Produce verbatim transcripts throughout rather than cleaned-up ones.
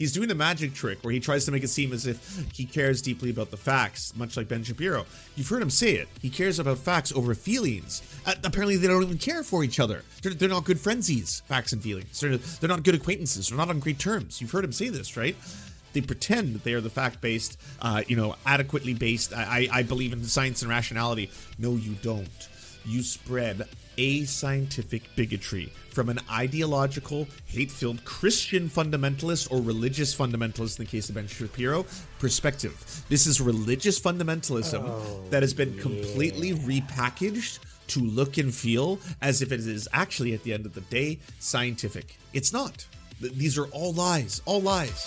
He's doing the magic trick where he tries to make it seem as if he cares deeply about the facts, much like Ben Shapiro. You've heard him say it. He cares about facts over feelings. Uh, apparently, they don't even care for each other. They're, they're not good friendsies, facts and feelings. They're, they're not good acquaintances. They're not on great terms. You've heard him say this, right? They pretend that they are the fact-based, uh, you know, adequately based. I, I believe in science and rationality. No, you don't. You spread ascientific bigotry from an ideological, hate-filled Christian fundamentalist or religious fundamentalist, in the case of Ben Shapiro, perspective. This is religious fundamentalism oh, that has been yeah. completely repackaged to look and feel as if it is actually, at the end of the day, scientific. It's not. These are all lies. All lies.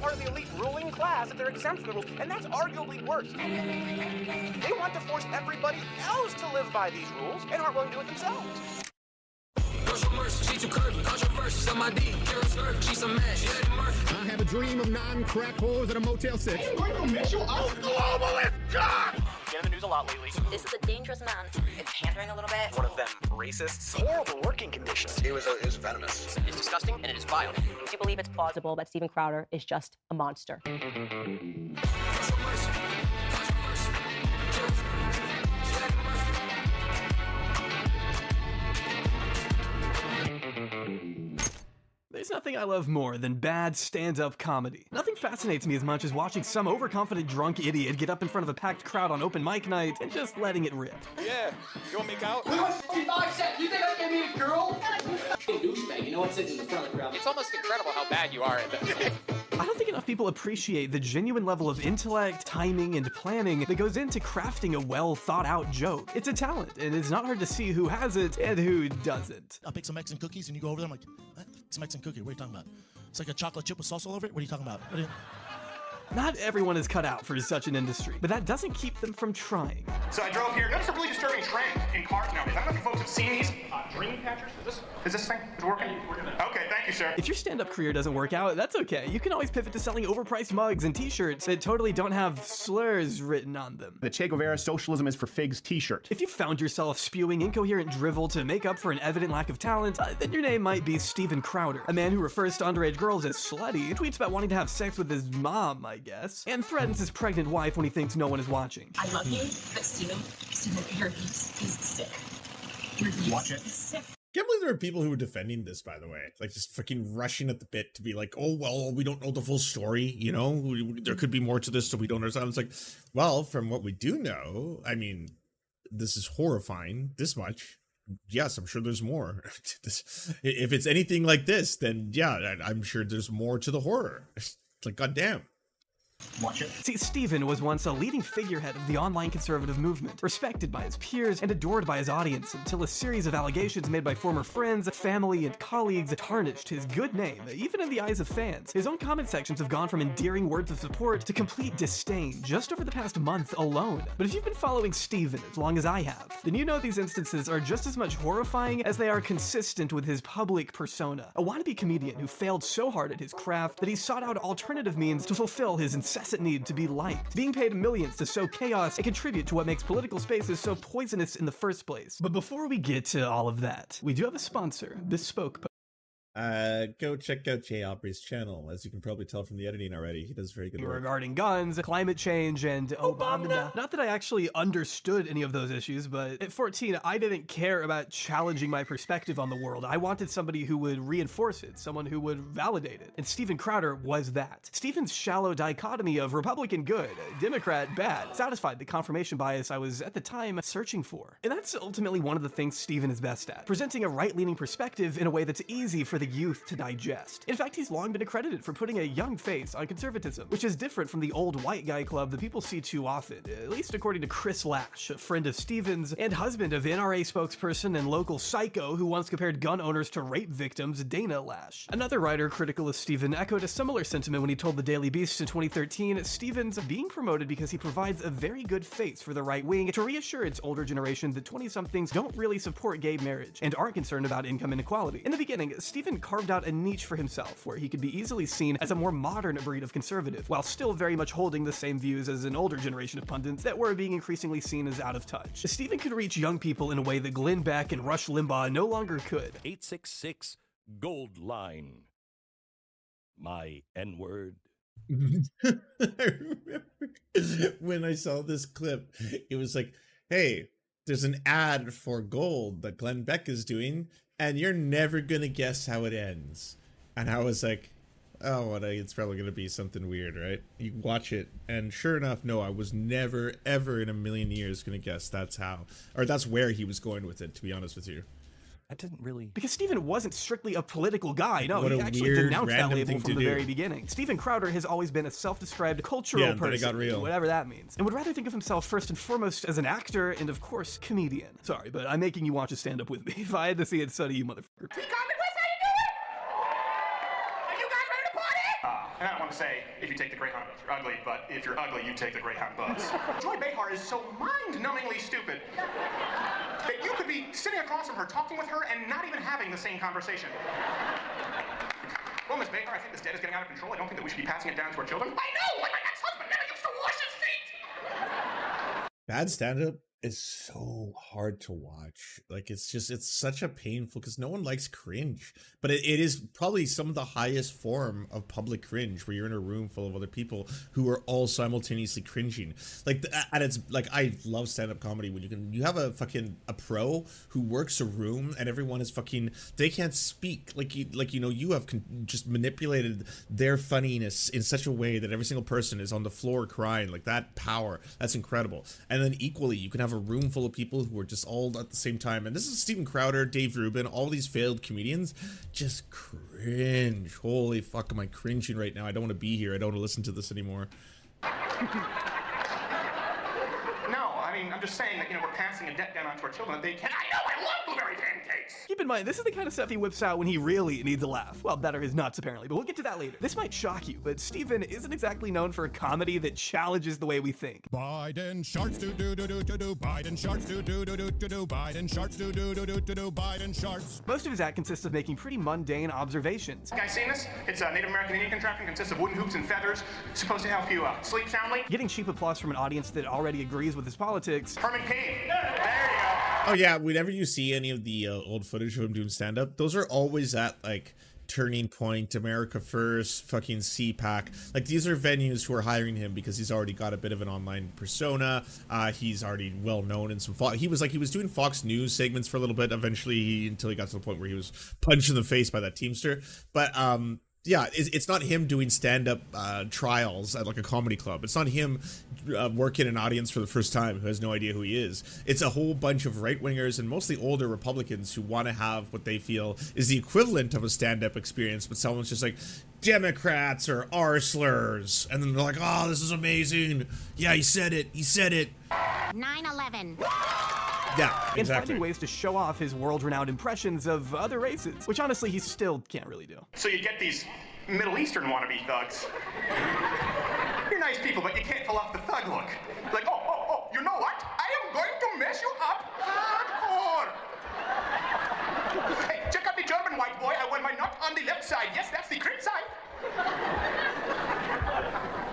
Part of the elite ruling class if they're exempt from the rules, and that's arguably worse. They want to force everybody else to live by these rules and aren't willing to do it themselves. I have a dream of non-crack holes at a Motel six. Been in the news a lot lately. This is a dangerous man. It's pandering a little bit. One of them racists. Horrible working conditions. It was, it was venomous. It's disgusting and it is vile. Do you believe it's plausible that Steven Crowder is just a monster? There's nothing I love more than bad stand-up comedy. Nothing fascinates me as much as watching some overconfident drunk idiot get up in front of a packed crowd on open mic night and just letting it rip. Yeah, you want to make out? We want fifty-five cents. You think I can be a girl? Douchebag. You know what's in the front of the crowd? It's almost incredible how bad you are at that. I don't think enough people appreciate the genuine level of intellect, timing, and planning that goes into crafting a well-thought-out joke. It's a talent, and it's not hard to see who has it and who doesn't. I pick some Mexican cookies, and you go over there, I'm like, what? It's a Mexican cookie, what are you talking about? It's like a chocolate chip with sauce all over it? What are you talking about? What are you... Not everyone is cut out for such an industry, but that doesn't keep them from trying. So I drove here. Notice a really disturbing trend in cars nowadays. I don't know if you folks have seen these uh, dream catchers. Is this, is this thing is working? Okay, thank you, sir. If your stand-up career doesn't work out, that's okay. You can always pivot to selling overpriced mugs and t-shirts that totally don't have slurs written on them. The Che Guevara Socialism is for Figs t-shirt. If you found yourself spewing incoherent drivel to make up for an evident lack of talent, uh, then your name might be Steven Crowder, a man who refers to underage girls as slutty and tweets about wanting to have sex with his mom, I guess, and threatens his pregnant wife when he thinks no one is watching. I love you, but Steven, Steven, your abuse is sick. Your abuse Watch it. is sick. I can't believe there are people who were defending this, by the way. Like, just fucking rushing at the bit to be like, oh, well, we don't know the full story, you know? We, there could be more to this, so we don't understand. It's like, well, from what we do know, I mean, this is horrifying, this much. Yes, I'm sure there's more. this, if it's anything like this, then, yeah, I'm sure there's more to the horror. It's like, goddamn. Watch it. See, Steven was once a leading figurehead of the online conservative movement, respected by his peers and adored by his audience until a series of allegations made by former friends, family, and colleagues tarnished his good name, even in the eyes of fans. His own comment sections have gone from endearing words of support to complete disdain just over the past month alone. But if you've been following Steven as long as I have, then you know these instances are just as much horrifying as they are consistent with his public persona. A wannabe comedian who failed so hard at his craft that he sought out alternative means to fulfill his insane incessant need to be liked, being paid millions to sow chaos and contribute to what makes political spaces so poisonous in the first place. But before we get to all of that, we do have a sponsor, Bespoke. Uh, go check out Jay Aubrey's channel, as you can probably tell from the editing already. He does very good work regarding guns, climate change, and Obama. Obama. Not that I actually understood any of those issues, but at fourteen, I didn't care about challenging my perspective on the world. I wanted somebody who would reinforce it, someone who would validate it. And Steven Crowder was that. Steven's shallow dichotomy of Republican good, Democrat bad, satisfied the confirmation bias I was at the time searching for. And that's ultimately one of the things Steven is best at, presenting a right-leaning perspective in a way that's easy for the youth to digest. In fact, he's long been accredited for putting a young face on conservatism, which is different from the old white guy club that people see too often, at least according to Chris Lash, a friend of Steven's and husband of N R A spokesperson and local psycho who once compared gun owners to rape victims, Dana Loesch. Another writer critical of Steven echoed a similar sentiment when he told the Daily Beast in twenty thirteen, Steven's being promoted because he provides a very good face for the right wing to reassure its older generation that twenty-somethings don't really support gay marriage and aren't concerned about income inequality. In the beginning, Steven Rubin carved out a niche for himself, where he could be easily seen as a more modern breed of conservative, while still very much holding the same views as an older generation of pundits that were being increasingly seen as out of touch. Steven could reach young people in a way that Glenn Beck and Rush Limbaugh no longer could. eight six six Gold Line. My N-word. I remember when I saw this clip, it was like, hey, there's an ad for gold that Glenn Beck is doing, and you're never going to guess how it ends. And I was like, oh, well, it's probably going to be something weird, right? You watch it, and sure enough, no, I was never, ever in a million years going to guess that's how, or that's where he was going with it, to be honest with you. That didn't really... Because Steven wasn't strictly a political guy, no, what he actually weird, denounced that label from the do. very beginning. Steven Crowder has always been a self-described cultural yeah, person, got real. whatever that means, and would rather think of himself first and foremost as an actor and, of course, comedian. Sorry, but I'm making you watch a stand-up with me. If I had to see it, so do you, motherfucker. Hey, Common West, how you doing? Are you guys ready to party? Uh, and I don't want to say, if you take the Greyhound bus, you're ugly, but if you're ugly, you take the Greyhound bus. Joy Behar is so mind-numbingly stupid. That you could be sitting across from her, talking with her, and not even having the same conversation. Well, Miss Baker, I think this debt is getting out of control. I don't think that we should be passing it down to our children. I know! Like my ex-husband never used to wash his feet! Bad stand-up is so hard to watch. Like, it's just, it's such a painful, because no one likes cringe. But it, it is probably some of the highest form of public cringe, where you're in a room full of other people who are all simultaneously cringing. Like, and it's, like, I love stand-up comedy when you can, you have a fucking, a pro who works a room and everyone is fucking, they can't speak. Like, you, like, you know, you have con- just manipulated their funniness in such a way that every single person is on the floor crying. Like, that power, that's incredible. And then equally, you can have a room full of people who are just all at the same time, and this is Steven Crowder, Dave Rubin, all these failed comedians just cringe. Holy fuck, am I cringing right now? I don't want to be here. I don't want to listen to this anymore. No, I mean, I'm just saying that, you know, we're passing a debt down onto our children. They can. I know, I love blueberry pancakes. Keep in mind, this is the kind of stuff he whips out when he really needs a laugh. Well, that are his nuts, apparently, but we'll get to that later. This might shock you, but Steven isn't exactly known for a comedy that challenges the way we think. Biden sharks do do do do do do. Biden sharks do do do do do do. Biden sharks do do do do do do. Biden sharks. Most of his act consists of making pretty mundane observations. You guys seen this? It's a Native American Indian contraption. Consists of wooden hoops and feathers, supposed to help you uh, sleep soundly. Getting cheap applause from an audience that already agrees with his politics. Herman Cain. There you go. Oh yeah, whenever you see any of the uh, old footage of him doing stand-up, those are always at, like, Turning Point, America First, fucking C PAC. Like, these are venues who are hiring him because he's already got a bit of an online persona. Uh, he's already well-known in some... Fo- he was, like, he was doing Fox News segments for a little bit, eventually, he, until he got to the point where he was punched in the face by that Teamster. But, um... yeah, it's not him doing stand-up uh, trials at, like, a comedy club. It's not him uh, working an audience for the first time who has no idea who he is. It's a whole bunch of right-wingers and mostly older Republicans who want to have what they feel is the equivalent of a stand-up experience, but someone's just like, Democrats are arselers. And then they're like, oh, this is amazing. Yeah, he said it. He said it. nine eleven. Yeah, exactly. And finding ways to show off his world-renowned impressions of other races, which honestly he still can't really do. So you get these Middle Eastern wannabe thugs. You're nice people, but you can't pull off the thug look. Like, oh, oh, oh, you know what? I am going to mess you up hardcore. Hey, check out the German white boy. I won my nut on the left side. Yes, that's the crit side.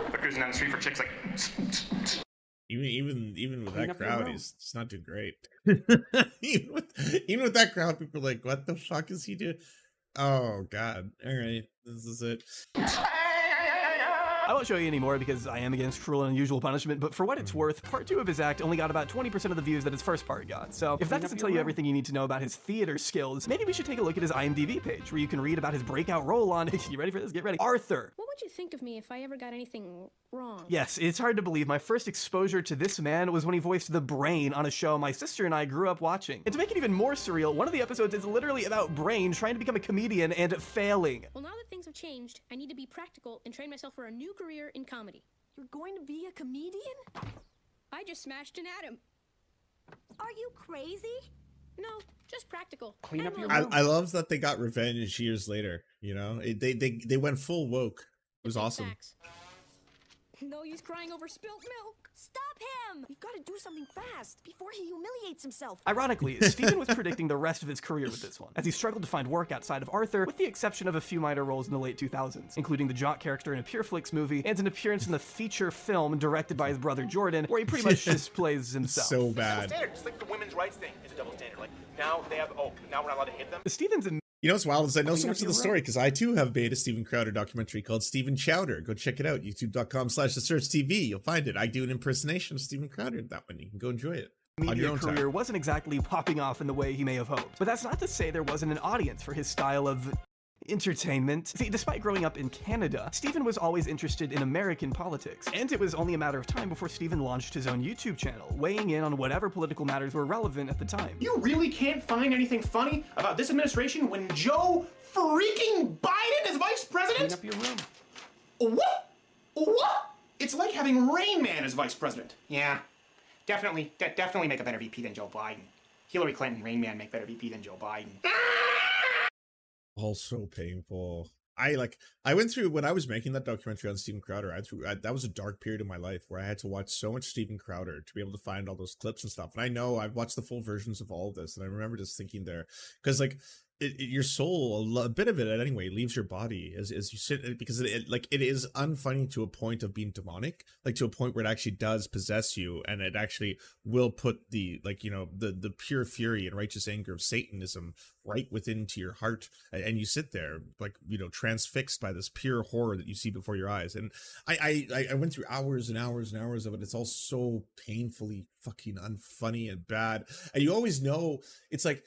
They're cruising down the street for chicks like... Even even even with that crowd, he's it's not doing great. even, with, even with that crowd, people are like, what the fuck is he doing? Oh, God. All right. This is it. I won't show you any more because I am against cruel and unusual punishment, but for what it's worth, part two of his act only got about twenty percent of the views that his first part got. So if that doesn't tell you everything you need to know about his theater skills, maybe we should take a look at his IMDb page where you can read about his breakout role on, you ready for this? Get ready. Arthur. What would you think of me if I ever got anything wrong? Yes, it's hard to believe. My first exposure to this man was when he voiced the Brain on a show my sister and I grew up watching. And to make it even more surreal, one of the episodes is literally about Brain trying to become a comedian and failing. Well, now that things have changed, I need to be practical and train myself for a new career in comedy. You're going to be a comedian? I just smashed an atom. Are you crazy? No, just practical. Clean up your room. I, I love that they got revenge years later. You know, it, they they they went full woke. It was awesome. No use crying over spilt milk. Stop him! You've got to do something fast before he humiliates himself. Ironically, Steven was predicting the rest of his career with this one, as he struggled to find work outside of Arthur, with the exception of a few minor roles in the late two thousands, including the jock character in a Pureflix movie and an appearance in the feature film directed by his brother Jordan, where he pretty much just plays himself. So bad. It's like the women's rights thing. It's a double standard. Like now they have. Oh, now we're not allowed to hit them. Steven's in. You know what's wild is I know so much of the story because I too have made a Steven Crowder documentary called Steven Chowder. Go check it out, youtube dot com slash the search T V. You'll find it. I do an impersonation of Steven Crowder in that one. You can go enjoy it. Media career time. Wasn't exactly popping off in the way he may have hoped, but that's not to say there wasn't an audience for his style of entertainment. See, despite growing up in Canada, Steven was always interested in American politics, and it was only a matter of time before Steven launched his own YouTube channel, weighing in on whatever political matters were relevant at the time. You really can't find anything funny about this administration when Joe freaking Biden is vice president? Clean up your room. What? What? It's like having Rain Man as vice president. Yeah. Definitely, de definitely make a better V P than Joe Biden. Hillary Clinton and Rain Man make better V P than Joe Biden. All so painful. I like, I went through, when I was making that documentary on Steven Crowder, I, through, I that was a dark period in my life where I had to watch so much Steven Crowder to be able to find all those clips and stuff. And I know I've watched the full versions of all of this. And I remember just thinking there, because like, It, it, your soul, a, a bit of it anyway, leaves your body as, as you sit, because it, it like it is unfunny to a point of being demonic, like to a point where it actually does possess you, and it actually will put the, like, you know, the the pure fury and righteous anger of Satanism right within to your heart, and, and you sit there like, you know, transfixed by this pure horror that you see before your eyes. And I I I went through hours and hours and hours of it. It's all so painfully fucking unfunny and bad, and you always know it's like,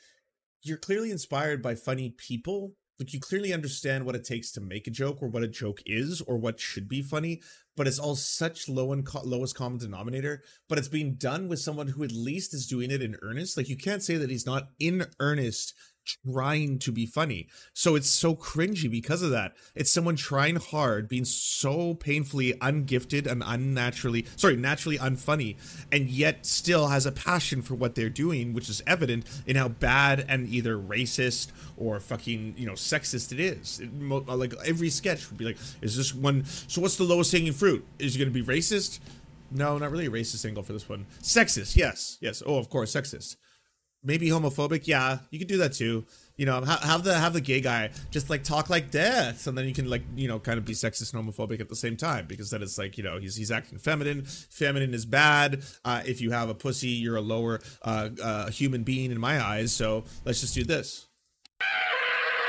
you're clearly inspired by funny people. Like, you clearly understand what it takes to make a joke, or what a joke is, or what should be funny, but it's all such low and co lowest common denominator, but it's being done with someone who at least is doing it in earnest. Like, you can't say that he's not in earnest trying to be funny. So it's so cringy because of that. It's someone trying hard, being so painfully ungifted and unnaturally, sorry, naturally unfunny, and yet still has a passion for what they're doing, which is evident in how bad and either racist or fucking, you know, sexist it is. It, like, every sketch would be like, is this one, so what's the lowest hanging fruit? Is it going to be racist? No, not really a racist angle for this one. Sexist, yes, yes, oh, of course, sexist. Maybe homophobic, yeah, you could do that too. You know, ha have the have the gay guy just like talk like this, and then you can, like, you know, kind of be sexist and homophobic at the same time, because then it's like, you know, he's he's acting feminine. Feminine is bad. Uh, if you have a pussy, you're a lower uh, uh, human being in my eyes. So let's just do this.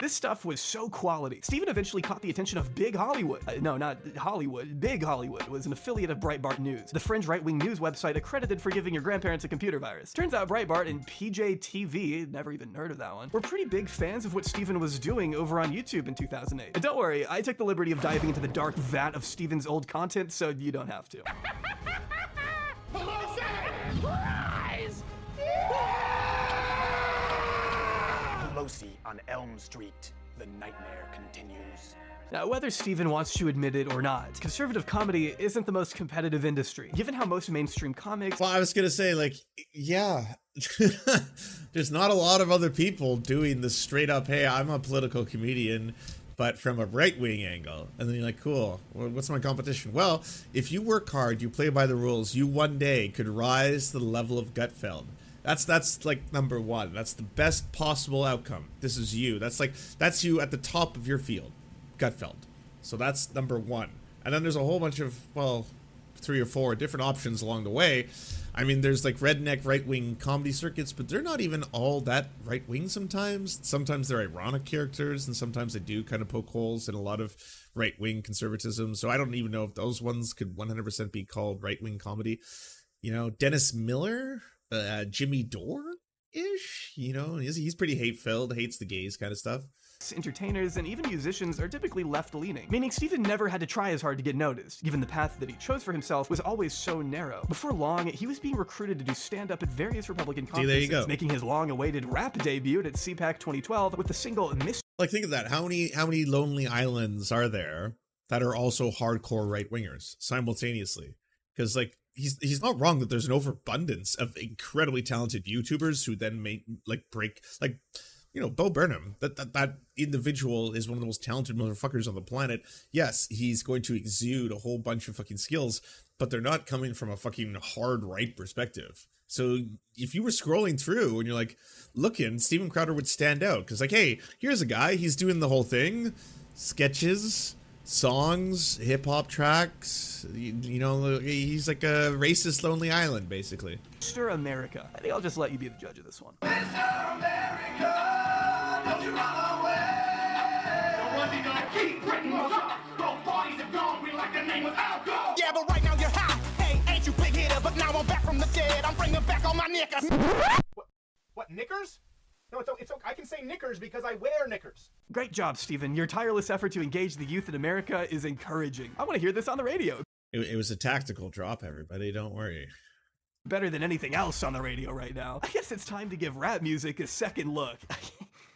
This stuff was so quality. Steven eventually caught the attention of Big Hollywood. Uh, no, not Hollywood. Big Hollywood was an affiliate of Breitbart News, the fringe right-wing news website accredited for giving your grandparents a computer virus. Turns out Breitbart and P J T V, never even heard of that one, were pretty big fans of what Steven was doing over on YouTube in two thousand eight. And don't worry, I took the liberty of diving into the dark vat of Steven's old content, so you don't have to. On Elm Street, the nightmare continues. Now, whether Steven wants to admit it or not, conservative comedy isn't the most competitive industry, given how most mainstream comics... Well, I was gonna say, like, yeah, there's not a lot of other people doing the straight up, hey, I'm a political comedian, but from a right-wing angle. And then you're like, cool, what's my competition? Well, if you work hard, you play by the rules, you one day could rise to the level of Gutfeld. That's, that's like number one. That's the best possible outcome. This is you. That's like, that's you at the top of your field, Gutfeld. So that's number one. And then there's a whole bunch of, well, three or four different options along the way. I mean, there's like redneck right-wing comedy circuits, but they're not even all that right-wing sometimes. Sometimes they're ironic characters, and sometimes they do kind of poke holes in a lot of right-wing conservatism. So I don't even know if those ones could one hundred percent be called right-wing comedy. You know, Dennis Miller... Uh, Jimmy Dore-ish, you know, he's, he's pretty hate-filled, hates the gays kind of stuff. Entertainers and even musicians are typically left-leaning, meaning Steven never had to try as hard to get noticed, given the path that he chose for himself was always so narrow. Before long, he was being recruited to do stand-up at various Republican conferences, making his long-awaited rap debut at C PAC twenty twelve with the single Mister Like, think of that. How many, how many lonely islands are there that are also hardcore right-wingers simultaneously? Because, like, He's, he's not wrong that there's an overabundance of incredibly talented YouTubers who then make, like, break, like, you know, Bo Burnham, that, that that individual is one of the most talented motherfuckers on the planet. Yes, he's going to exude a whole bunch of fucking skills, but they're not coming from a fucking hard right perspective. So if you were scrolling through and you're like looking, Steven Crowder would stand out because, like, hey, here's a guy. He's doing the whole thing. Sketches, songs, hip hop tracks. You, you know, he's like a racist Lonely Island, basically. Mister America. I think I'll just let you be the judge of this one. Mister America, don't you run away. The ones he's gonna keep Britain was up. Those parties have gone green like their name was Al Gore. Yeah, but right now you're hot. Hey, ain't you big hitter? But now I'm back from the dead. I'm bringing back all my knickers. What, what knickers? No, it's, it's okay. I can say knickers because I wear knickers. Great job, Stephen. Your tireless effort to engage the youth in America is encouraging. I want to hear this on the radio. It, it was a tactical drop, everybody. Don't worry. Better than anything else on the radio right now. I guess it's time to give rap music a second look.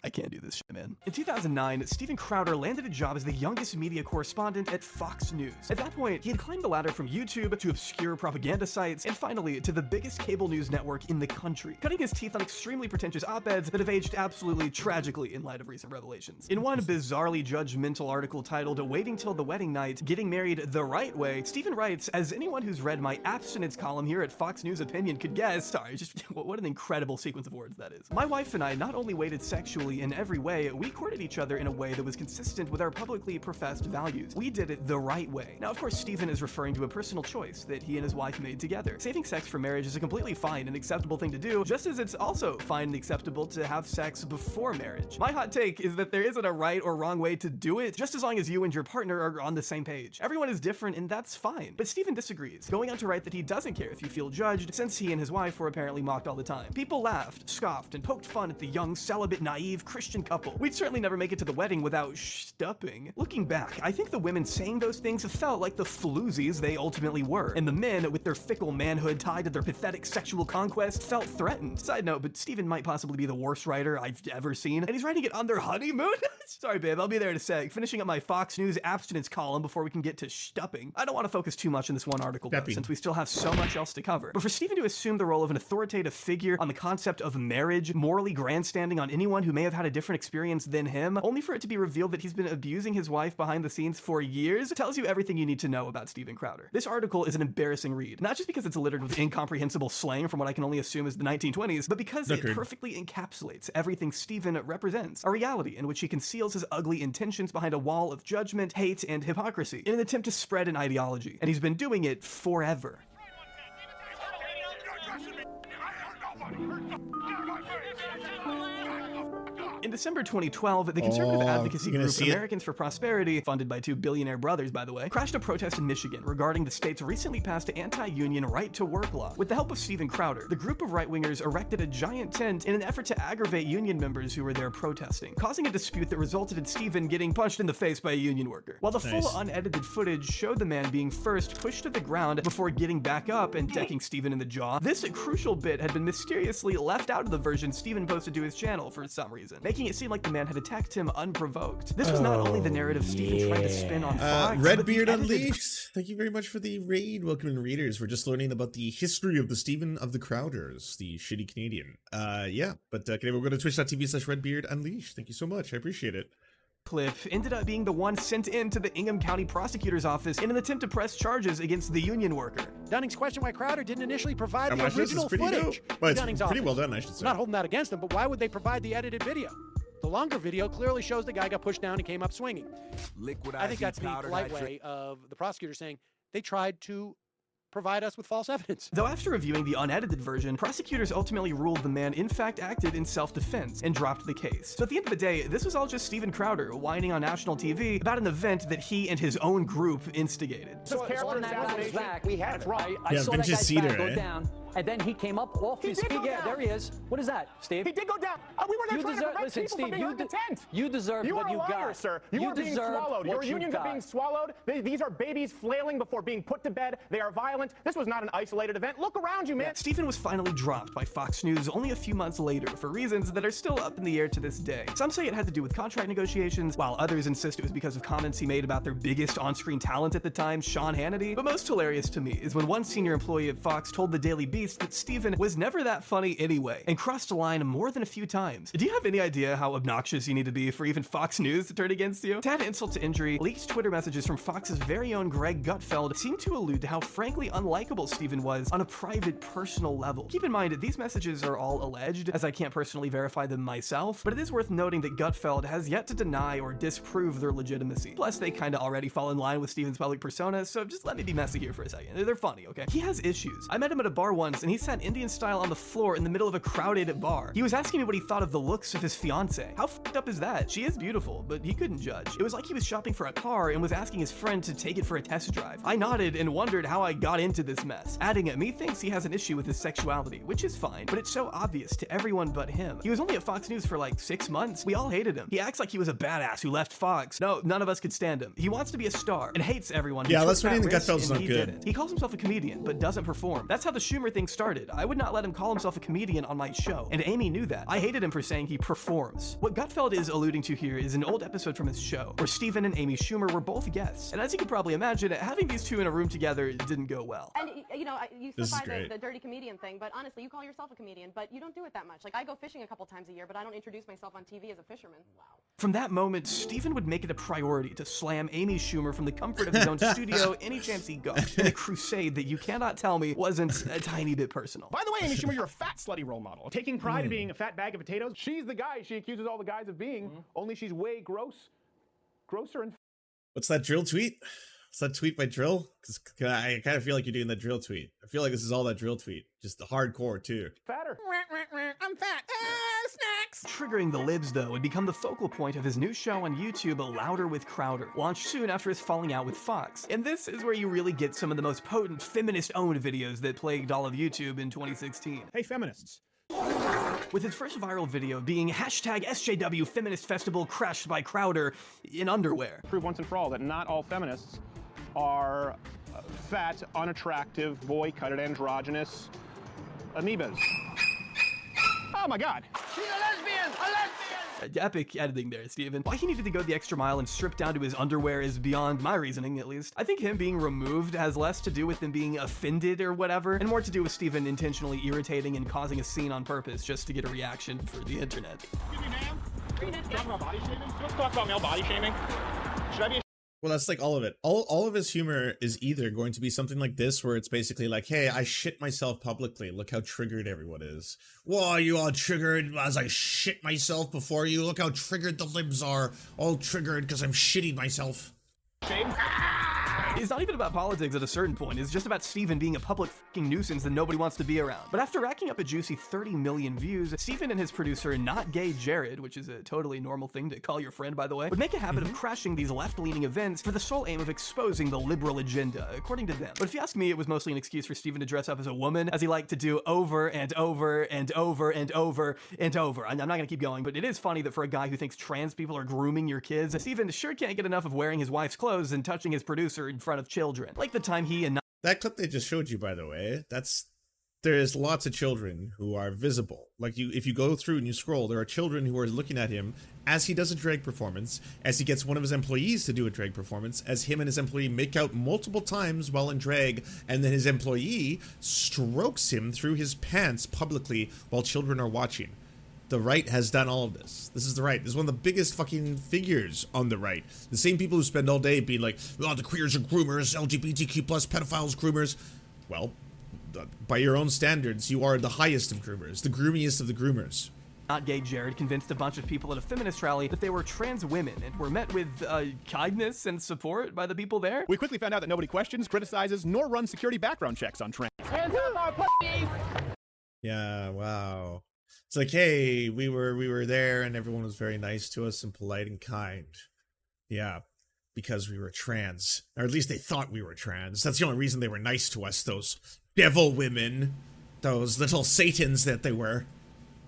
I can't do this shit, man. In two thousand nine, Steven Crowder landed a job as the youngest media correspondent at Fox News. At that point, he had climbed the ladder from YouTube to obscure propaganda sites, and finally to the biggest cable news network in the country, cutting his teeth on extremely pretentious op-eds that have aged absolutely tragically in light of recent revelations. In one bizarrely judgmental article titled, "Waiting Till the Wedding Night, Getting Married the Right Way," Steven writes, as anyone who's read my abstinence column here at Fox News Opinion could guess, sorry, just what an incredible sequence of words that is. My wife and I not only waited sexually in every way, we courted each other in a way that was consistent with our publicly professed values. We did it the right way. Now, of course, Steven is referring to a personal choice that he and his wife made together. Saving sex for marriage is a completely fine and acceptable thing to do, just as it's also fine and acceptable to have sex before marriage. My hot take is that there isn't a right or wrong way to do it, just as long as you and your partner are on the same page. Everyone is different, and that's fine. But Steven disagrees, going on to write that he doesn't care if you feel judged, since he and his wife were apparently mocked all the time. People laughed, scoffed, and poked fun at the young, celibate, naive Christian couple. We'd certainly never make it to the wedding without shtupping. Looking back, I think the women saying those things felt like the floozies they ultimately were, and the men, with their fickle manhood tied to their pathetic sexual conquest, felt threatened. Side note, but Steven might possibly be the worst writer I've ever seen, and he's writing it on their honeymoon? Sorry, babe, I'll be there in a sec, finishing up my Fox News abstinence column before we can get to shtupping. I don't want to focus too much on this one article, though, since we still have so much else to cover. But for Steven to assume the role of an authoritative figure on the concept of marriage, morally grandstanding on anyone who may have had a different experience than him, only for it to be revealed that he's been abusing his wife behind the scenes for years, tells you everything you need to know about Steven Crowder. This article is an embarrassing read, not just because it's littered with incomprehensible slang from what I can only assume is the nineteen twenties, but because Duckered. It perfectly encapsulates everything Steven represents, a reality in which he conceals his ugly intentions behind a wall of judgment, hate, and hypocrisy in an attempt to spread an ideology, and he's been doing it forever. In December twenty twelve, the conservative oh, advocacy group Americans it. for Prosperity, funded by two billionaire brothers, by the way, crashed a protest in Michigan regarding the state's recently passed anti-union right-to-work law. With the help of Steven Crowder, the group of right-wingers erected a giant tent in an effort to aggravate union members who were there protesting, causing a dispute that resulted in Steven getting punched in the face by a union worker. While the nice. full unedited footage showed the man being first pushed to the ground before getting back up and decking Steven in the jaw, this crucial bit had been mysteriously left out of the version Steven posted to his channel for some reason, making it seem like the man had attacked him unprovoked. This was not oh, only the narrative Steven yeah. tried to spin on Fox, uh, Redbeard Unleashed, thank you very much for the raid. Welcome in, readers. We're just learning about the history of the Steven of the Crowders, the shitty Canadian. Uh, yeah, but uh, we're going to twitch dot t v slash Redbeard Unleashed. Thank you so much. I appreciate it. Clip ended up being the one sent in to the Ingham County Prosecutor's Office in an attempt to press charges against the union worker. Dunning's question why Crowder didn't initially provide I'm the original footage. Well, it's Dunning's pretty office. well done, I should say. I'm not holding that against them, but why would they provide the edited video? The longer video clearly shows the guy got pushed down and came up swinging. Liquidizing I think that's the polite way of the prosecutor saying they tried to provide us with false evidence. Though after reviewing the unedited version, prosecutors ultimately ruled the man in fact acted in self-defense and dropped the case. So at the end of the day, this was all just Steven Crowder whining on national T V about an event that he and his own group instigated. So on that back, we had it. Right. I, I yeah, saw that guy's back go down, and then he came up off his feet. Yeah, there he is. What is that, Steve? He did go down. Uh, we were not you trying deserve, to listen, people Steve, from you, de the tent. you deserve you what you liar, got. Sir. You, you are being swallowed. Your unions are being swallowed. They, these are babies flailing before being put to bed. They are violent. This was not an isolated event. Look around you, man. Yeah, Steven was finally dropped by Fox News only a few months later for reasons that are still up in the air to this day. Some say it had to do with contract negotiations, while others insist it was because of comments he made about their biggest on-screen talent at the time, Sean Hannity. But most hilarious to me is when one senior employee at Fox told the Daily Beast Beast that Steven was never that funny anyway, and crossed a line more than a few times. Do you have any idea how obnoxious you need to be for even Fox News to turn against you? To add insult to injury, leaked Twitter messages from Fox's very own Greg Gutfeld seem to allude to how frankly unlikable Steven was on a private, personal level. Keep in mind, these messages are all alleged, as I can't personally verify them myself, but it is worth noting that Gutfeld has yet to deny or disprove their legitimacy. Plus, they kinda already fall in line with Steven's public persona, so just let me be messy here for a second. They're funny, okay? He has issues. I met him at a bar once, and he sat Indian style on the floor in the middle of a crowded bar. He was asking me what he thought of the looks of his fiancée. How f***ed up is that? She is beautiful, but he couldn't judge. It was like he was shopping for a car and was asking his friend to take it for a test drive. I nodded and wondered how I got into this mess, adding at me thinks he has an issue with his sexuality, which is fine, but it's so obvious to everyone but him. He was only at Fox News for like six months. We all hated him. He acts like he was a badass who left Fox. No, none of us could stand him. He wants to be a star and hates everyone. Yeah, let's read the Gutfeld's not good. He calls himself a comedian, but doesn't perform. That's how the Schumer thing started. I would not let him call himself a comedian on my show, and Amy knew that. I hated him for saying he performs. What Gutfeld is alluding to here is an old episode from his show, where Steven and Amy Schumer were both guests. And as you can probably imagine, having these two in a room together didn't go well. And, you know, you supply the, the dirty comedian thing, but honestly, you call yourself a comedian, but you don't do it that much. Like, I go fishing a couple times a year, but I don't introduce myself on T V as a fisherman. Wow. From that moment, Steven would make it a priority to slam Amy Schumer from the comfort of his own studio any chance he got, in a crusade that you cannot tell me wasn't a tiny bit personal. By the way, Amy Schumer, you're a fat, slutty role model, taking pride mm. in being a fat bag of potatoes. She's the guy she accuses all the guys of being, mm. only she's way gross, grosser and... What's that drill tweet? What's that tweet by Drill? Because I kind of feel like you're doing that drill tweet. I feel like this is all that drill tweet. Just the hardcore, too. Fatter. I'm fat. Ah, snacks! Triggering the libs, though, would become the focal point of his new show on YouTube, Louder with Crowder, launched soon after his falling out with Fox. And this is where you really get some of the most potent feminist-owned videos that plagued all of YouTube in twenty sixteen. Hey, feminists. With his first viral video being hashtag S J W Feminist Festival crashed by Crowder in underwear. Prove once and for all that not all feminists are fat, unattractive, boycotted, androgynous amoebas. Oh my God. She's a lesbian! A lesbian! Epic editing there, Steven. Why he needed to go the extra mile and strip down to his underwear is beyond my reasoning, at least. I think him being removed has less to do with him being offended or whatever, and more to do with Steven intentionally irritating and causing a scene on purpose just to get a reaction for the internet. Excuse me, ma'am. Are you talking about body shaming? Don't talk about male body shaming. Should I be a Well, that's like all of it. All all of his humor is either going to be something like this, where it's basically like, hey, I shit myself publicly. Look how triggered everyone is. Whoa, you all triggered as I shit myself before you. Look how triggered the libs are. All triggered because I'm shitting myself. Shame. It's not even about politics at a certain point. It's just about Steven being a public fucking nuisance that nobody wants to be around. But after racking up a juicy thirty million views, Steven and his producer, Not Gay Jared, which is a totally normal thing to call your friend, by the way, would make a habit mm-hmm. of crashing these left-leaning events for the sole aim of exposing the liberal agenda, according to them. But if you ask me, it was mostly an excuse for Steven to dress up as a woman, as he liked to do over and over and over and over and over. I'm not gonna keep going, but it is funny that for a guy who thinks trans people are grooming your kids, Steven sure can't get enough of wearing his wife's clothes and touching his producer in front of children, like the time he and that clip they just showed you, by the way. That's there's lots of children who are visible. Like, you if you go through and you scroll, there are children who are looking at him as he does a drag performance, as he gets one of his employees to do a drag performance, as him and his employee make out multiple times while in drag, and then his employee strokes him through his pants publicly while children are watching. The right has done all of this. This is the right. This is one of the biggest fucking figures on the right. The same people who spend all day being like, oh, the queers are groomers, L G B T Q plus, pedophiles, groomers. Well, by your own standards, you are the highest of groomers, the groomiest of the groomers. Not Gay Jared convinced a bunch of people at a feminist rally that they were trans women and were met with uh, kindness and support by the people there. We quickly found out that nobody questions, criticizes, nor runs security background checks on trans. Hands up our pussies! Yeah, wow. It's like, hey, we were we were there and everyone was very nice to us and polite and kind. Yeah, because we were trans. Or at least they thought we were trans. That's the only reason they were nice to us, those devil women. Those little satans that they were.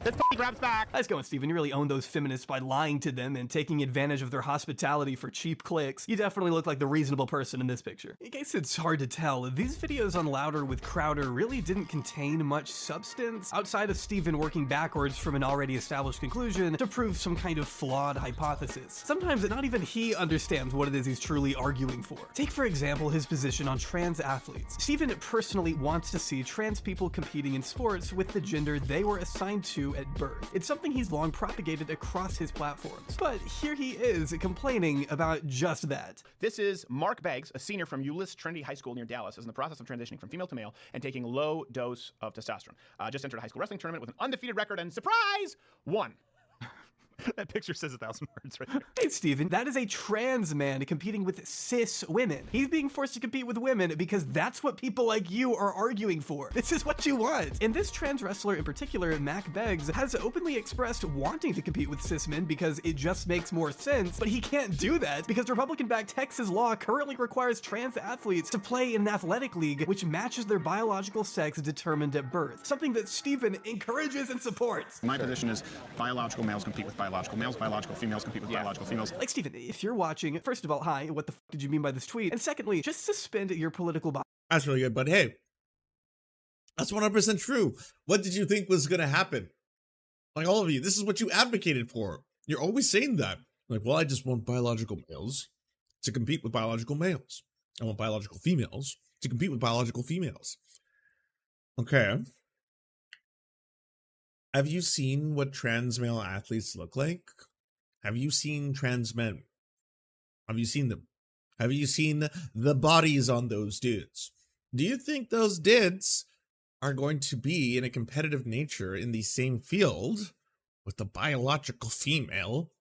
Let's f***ing grab back. Let's go on, Steven. You really own those feminists by lying to them and taking advantage of their hospitality for cheap clicks. You definitely look like the reasonable person in this picture. In case it's hard to tell, these videos on Louder with Crowder really didn't contain much substance outside of Steven working backwards from an already established conclusion to prove some kind of flawed hypothesis. Sometimes not even he understands what it is he's truly arguing for. Take, for example, his position on trans athletes. Steven personally wants to see trans people competing in sports with the gender they were assigned to at birth. It's something he's long propagated across his platforms. But here he is complaining about just that. This is Mark Beggs, a senior from Euless Trinity High School near Dallas, is in the process of transitioning from female to male and taking low dose of testosterone. Uh, just entered a high school wrestling tournament with an undefeated record and, surprise, won. That picture says a thousand words right there. Hey, Steven, that is a trans man competing with cis women. He's being forced to compete with women because that's what people like you are arguing for. This is what you want. And this trans wrestler in particular, Mac Beggs, has openly expressed wanting to compete with cis men because it just makes more sense, but he can't do that because Republican-backed Texas law currently requires trans athletes to play in an athletic league which matches their biological sex determined at birth, something that Steven encourages and supports. My position is biological males compete with biological biological males, biological females compete with yeah. biological females. Like, Steven, if you're watching, first of all, hi, what the f did you mean by this tweet? And secondly, just suspend your political bias. That's really good, but hey, that's one hundred percent true. What did you think was going to happen? Like, all of you, this is what you advocated for. You're always saying that. Like, well, I just want biological males to compete with biological males. I want biological females to compete with biological females. Okay. Have you seen what trans male athletes look like? Have you seen trans men? Have you seen them? Have you seen the bodies on those dudes? Do you think those dudes are going to be in a competitive nature in the same field with the biological female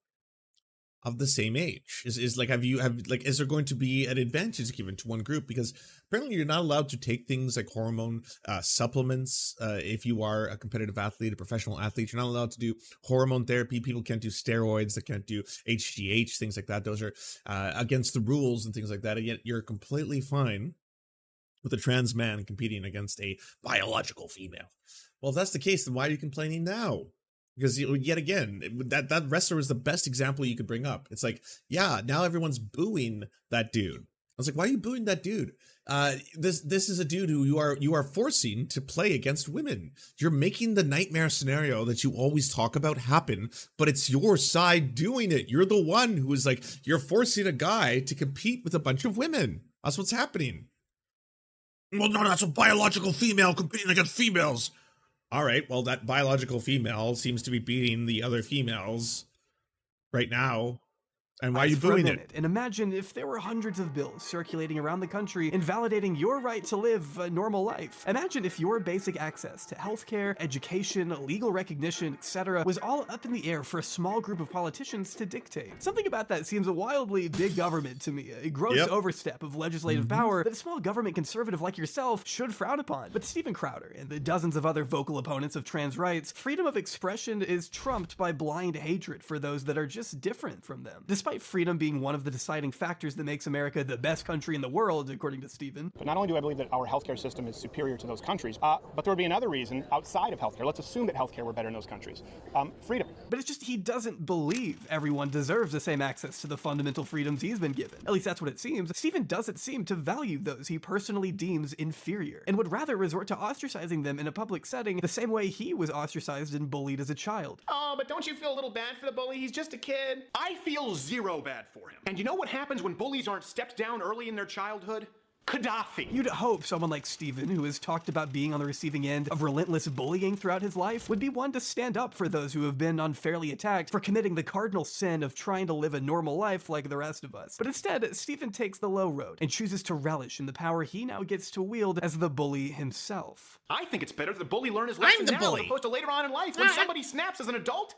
of the same age? Is is like have you have like is there going to be an advantage given to one group? Because apparently you're not allowed to take things like hormone uh, supplements uh, if you are a competitive athlete, a professional athlete. You're not allowed to do hormone therapy. People can't do steroids. They can't do H G H, things like that. Those are uh, against the rules and things like that. And yet you're completely fine with a trans man competing against a biological female. Well, if that's the case, then why are you complaining now? Because yet again, that, that wrestler is the best example you could bring up. It's like, yeah, now everyone's booing that dude. I was like, why are you booing that dude? Uh, this this is a dude who you are you are forcing to play against women. You're making the nightmare scenario that you always talk about happen, but it's your side doing it. You're the one who is like, you're forcing a guy to compete with a bunch of women. That's what's happening. Well, no, that's a biological female competing against females. All right, well, that biological female seems to be beating the other females right now. And why are you booing it? And imagine if there were hundreds of bills circulating around the country invalidating your right to live a normal life. Imagine if your basic access to healthcare, education, legal recognition, et cetera was all up in the air for a small group of politicians to dictate. Something about that seems a wildly big government to me, a gross yep. overstep of legislative mm-hmm. power that a small government conservative like yourself should frown upon. But Steven Crowder and the dozens of other vocal opponents of trans rights, freedom of expression is trumped by blind hatred for those that are just different from them. Despite Despite freedom being one of the deciding factors that makes America the best country in the world, according to Steven. But not only do I believe that our healthcare system is superior to those countries, uh, but there would be another reason outside of healthcare. Let's assume that healthcare were better in those countries. Um, freedom. But it's just he doesn't believe everyone deserves the same access to the fundamental freedoms he's been given. At least that's what it seems. Steven doesn't seem to value those he personally deems inferior and would rather resort to ostracizing them in a public setting the same way he was ostracized and bullied as a child. Oh, but don't you feel a little bad for the bully? He's just a kid. I feel zero. Zero bad for him. And you know what happens when bullies aren't stepped down early in their childhood? Gaddafi. You'd hope someone like Steven, who has talked about being on the receiving end of relentless bullying throughout his life, would be one to stand up for those who have been unfairly attacked for committing the cardinal sin of trying to live a normal life like the rest of us. But instead, Steven takes the low road and chooses to relish in the power he now gets to wield as the bully himself. I think it's better that the bully learn his lesson now as opposed to later on in life when somebody snaps as an adult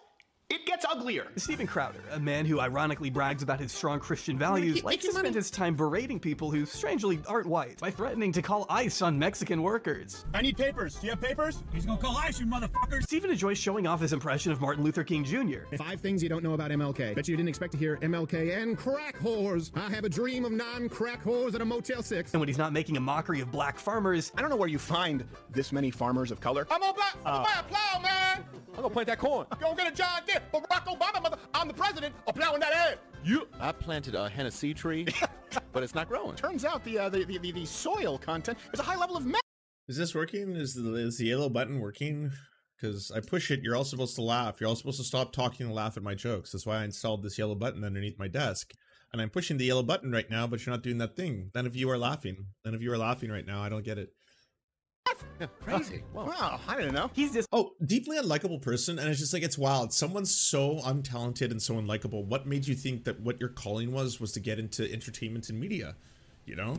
It gets uglier. Steven Crowder, a man who ironically brags about his strong Christian values, likes to spend his time berating people who strangely aren't white by threatening to call ICE on Mexican workers. I need papers. Do you have papers? He's gonna call ICE, you motherfuckers. Steven enjoys showing off his impression of Martin Luther King Junior Five things you don't know about M L K. Bet you didn't expect to hear M L K and crack whores. I have a dream of non-crack whores at a Motel six. And when he's not making a mockery of black farmers, I don't know where you find this many farmers of color. I'm all black. I'm uh, gonna buy a plow, man. I'm gonna plant that corn. Go get a John Deere. Barack Obama, mother, I'm the president of plowing that ad. You. I planted a Hennessy tree, but it's not growing. Turns out the, uh, the, the, the, the soil content is a high level of meth. Is this working? Is the, is the yellow button working? Because I push it, you're all supposed to laugh. You're all supposed to stop talking and laugh at my jokes. That's why I installed this yellow button underneath my desk. And I'm pushing the yellow button right now, but you're not doing that thing. None of you are laughing. None of you are laughing right now. I don't get it. Yeah, crazy. Wow. wow, I didn't know. He's just oh, deeply unlikable person, and it's just like, it's wild. Someone's so untalented and so unlikable. What made you think that what your calling was was to get into entertainment and media? You know,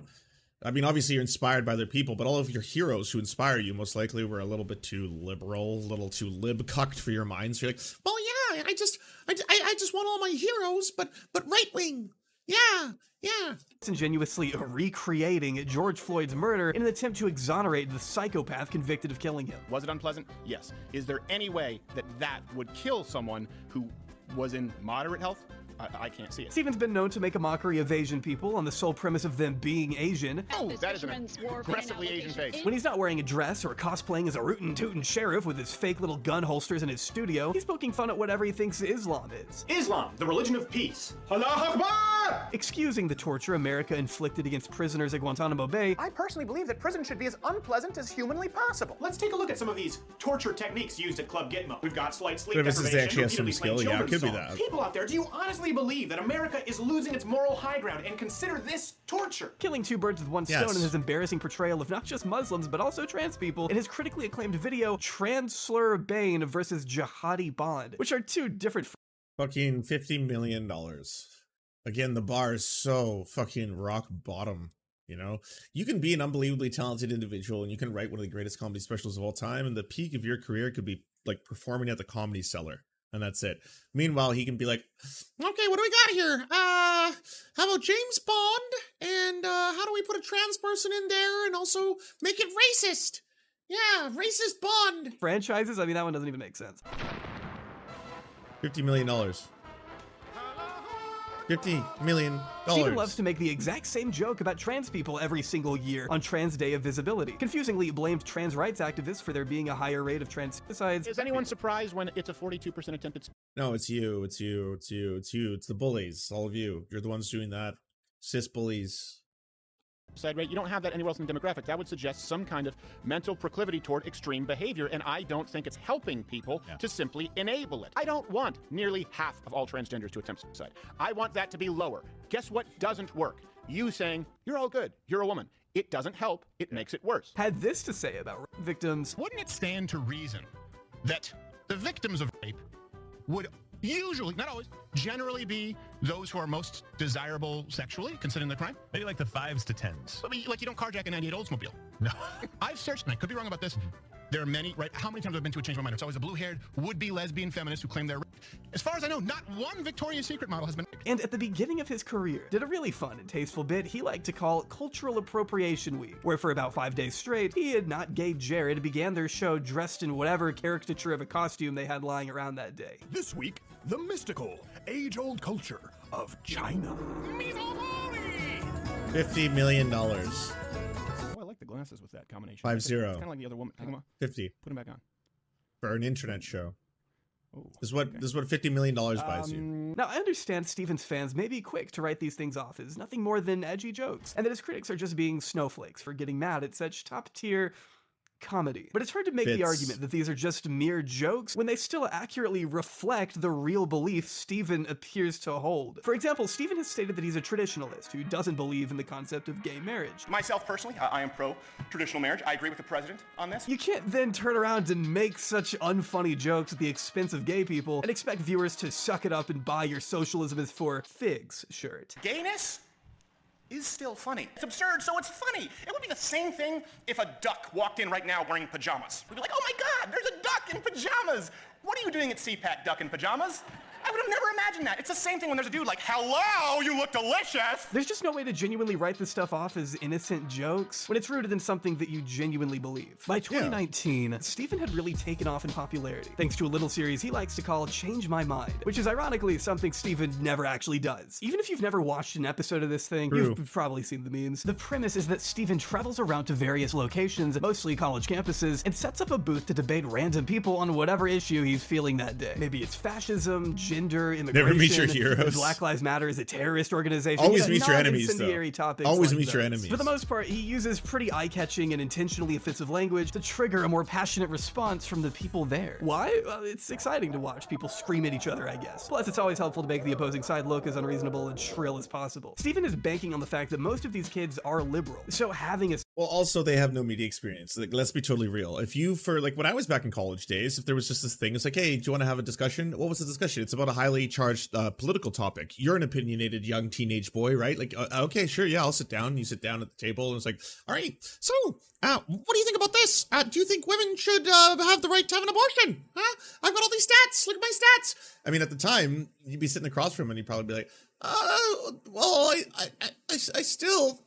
I mean, obviously you're inspired by other people, but all of your heroes who inspire you most likely were a little bit too liberal, a little too lib-cucked for your mind. So you're like, well, yeah, I just, I, I just want all my heroes, but, but right-wing. Yeah, yeah. Disingenuously recreating George Floyd's murder in an attempt to exonerate the psychopath convicted of killing him. Was it unpleasant? Yes. Is there any way that that would kill someone who was in moderate health? I, I can't see it. Steven's been known to make a mockery of Asian people on the sole premise of them being Asian. Oh, that is an aggressively Asian face. When he's not wearing a dress or cosplaying as a rootin' tootin' sheriff with his fake little gun holsters in his studio, he's poking fun at whatever he thinks Islam is. Islam, the religion of peace. Allah Akbar! Excusing the torture America inflicted against prisoners at Guantanamo Bay. I personally believe that prison should be as unpleasant as humanly possible. Let's take a look at some of these torture techniques used at Club Gitmo. We've got slight sleep deprivation, repeatedly playing children's songs. People out there, do you honestly believe that America is losing its moral high ground and consider this torture? Killing two birds with one yes. stone in his embarrassing portrayal of not just Muslims, but also trans people in his critically acclaimed video, Translur Bane versus Jihadi Bond, which are two different fucking fifty million dollars. Again, the bar is so fucking rock bottom. You know, you can be an unbelievably talented individual and you can write one of the greatest comedy specials of all time. And the peak of your career could be like performing at the Comedy Cellar. And that's it. Meanwhile, he can be like, okay, what do we got here? Uh, how about James Bond? And uh, how do we put a trans person in there and also make it racist? Yeah, racist Bond. Franchises? I mean, that one doesn't even make sense. fifty million dollars. fifty million dollars. Steven loves to make the exact same joke about trans people every single year on Trans Day of Visibility. Confusingly blamed trans rights activists for there being a higher rate of trans suicides. Is anyone surprised when it's a forty-two percent attempted? No, it's you, it's you, it's you, it's you, it's the bullies, all of you. You're the ones doing that. Cis bullies. Side rate, you don't have that anywhere else in the demographic. That would suggest some kind of mental proclivity toward extreme behavior, and I don't think it's helping people yeah. to simply enable it. I don't want nearly half of all transgenders to attempt suicide. I want that to be lower. Guess what doesn't work? You saying, you're all good, you're a woman. It doesn't help, it yeah. makes it worse. Had this to say about rape victims. Wouldn't it stand to reason that the victims of rape would usually, not always, generally be those who are most desirable sexually, considering the crime? Maybe like the fives to tens. I mean, like you don't carjack a ninety-eight Oldsmobile. No. I've searched, and I could be wrong about this. There are many, right? How many times I've been to a change of my mind? It's always a blue-haired, would-be lesbian feminist who claim they're raped. As far as I know, not one Victoria's Secret model has been raped. And at the beginning of his career, did a really fun and tasteful bit he liked to call Cultural Appropriation Week, where for about five days straight, he and Not Gay Jared began their show dressed in whatever caricature of a costume they had lying around that day. This week, the mystical, age-old culture of China. fifty million dollars. The glasses with that combination. Five zero. It's kind of like the other woman. Take them off. Fifty. Put them back on. For an internet show. Oh, this is what okay. this is what fifty million dollars buys um, you. Now, I understand Steven's fans may be quick to write these things off as nothing more than edgy jokes, and that his critics are just being snowflakes for getting mad at such top-tier comedy. But it's hard to make Fits. the argument that these are just mere jokes when they still accurately reflect the real belief Steven appears to hold. For example, Steven has stated that he's a traditionalist who doesn't believe in the concept of gay marriage. Myself, personally, I am pro-traditional marriage. I agree with the president on this. You can't then turn around and make such unfunny jokes at the expense of gay people and expect viewers to suck it up and buy your socialism is for figs shirt. Gayness? is still funny. It's absurd, so it's funny. It would be the same thing if a duck walked in right now wearing pajamas. We'd be like, oh my God, there's a duck in pajamas. What are you doing at C PAC, duck in pajamas? I would have never imagined that. It's the same thing when there's a dude like, hello, you look delicious. There's just no way to genuinely write this stuff off as innocent jokes when it's rooted in something that you genuinely believe. By twenty nineteen, yeah. Steven had really taken off in popularity, thanks to a little series he likes to call Change My Mind, which is ironically something Steven never actually does. Even if you've never watched an episode of this thing, True. You've probably seen the memes. The premise is that Steven travels around to various locations, mostly college campuses, and sets up a booth to debate random people on whatever issue he's feeling that day. Maybe it's fascism, gender, immigration, Never meet your heroes. Black Lives Matter is a terrorist organization. Always meet your enemies, though. Always meet your enemies. For the most part, he uses pretty eye-catching and intentionally offensive language to trigger a more passionate response from the people there. Why? Well, it's exciting to watch people scream at each other, I guess. Plus, it's always helpful to make the opposing side look as unreasonable and shrill as possible. Steven is banking on the fact that most of these kids are liberal, so having a... Well, also, they have no media experience. Like, let's be totally real. If you, for, like, when I was back in college days, if there was just this thing, it's like, hey, do you want to have a discussion? What was the discussion? It's about a highly charged uh, political topic. You're an opinionated young teenage boy, right? Like, uh, okay, sure, yeah, I'll sit down. You sit down at the table, and it's like, all right, so uh, what do you think about this? Uh, do you think women should uh, have the right to have an abortion? Huh? I've got all these stats. Look at my stats. I mean, at the time, you'd be sitting across from him, and you'd probably be like, uh, well, I, I, I, I still...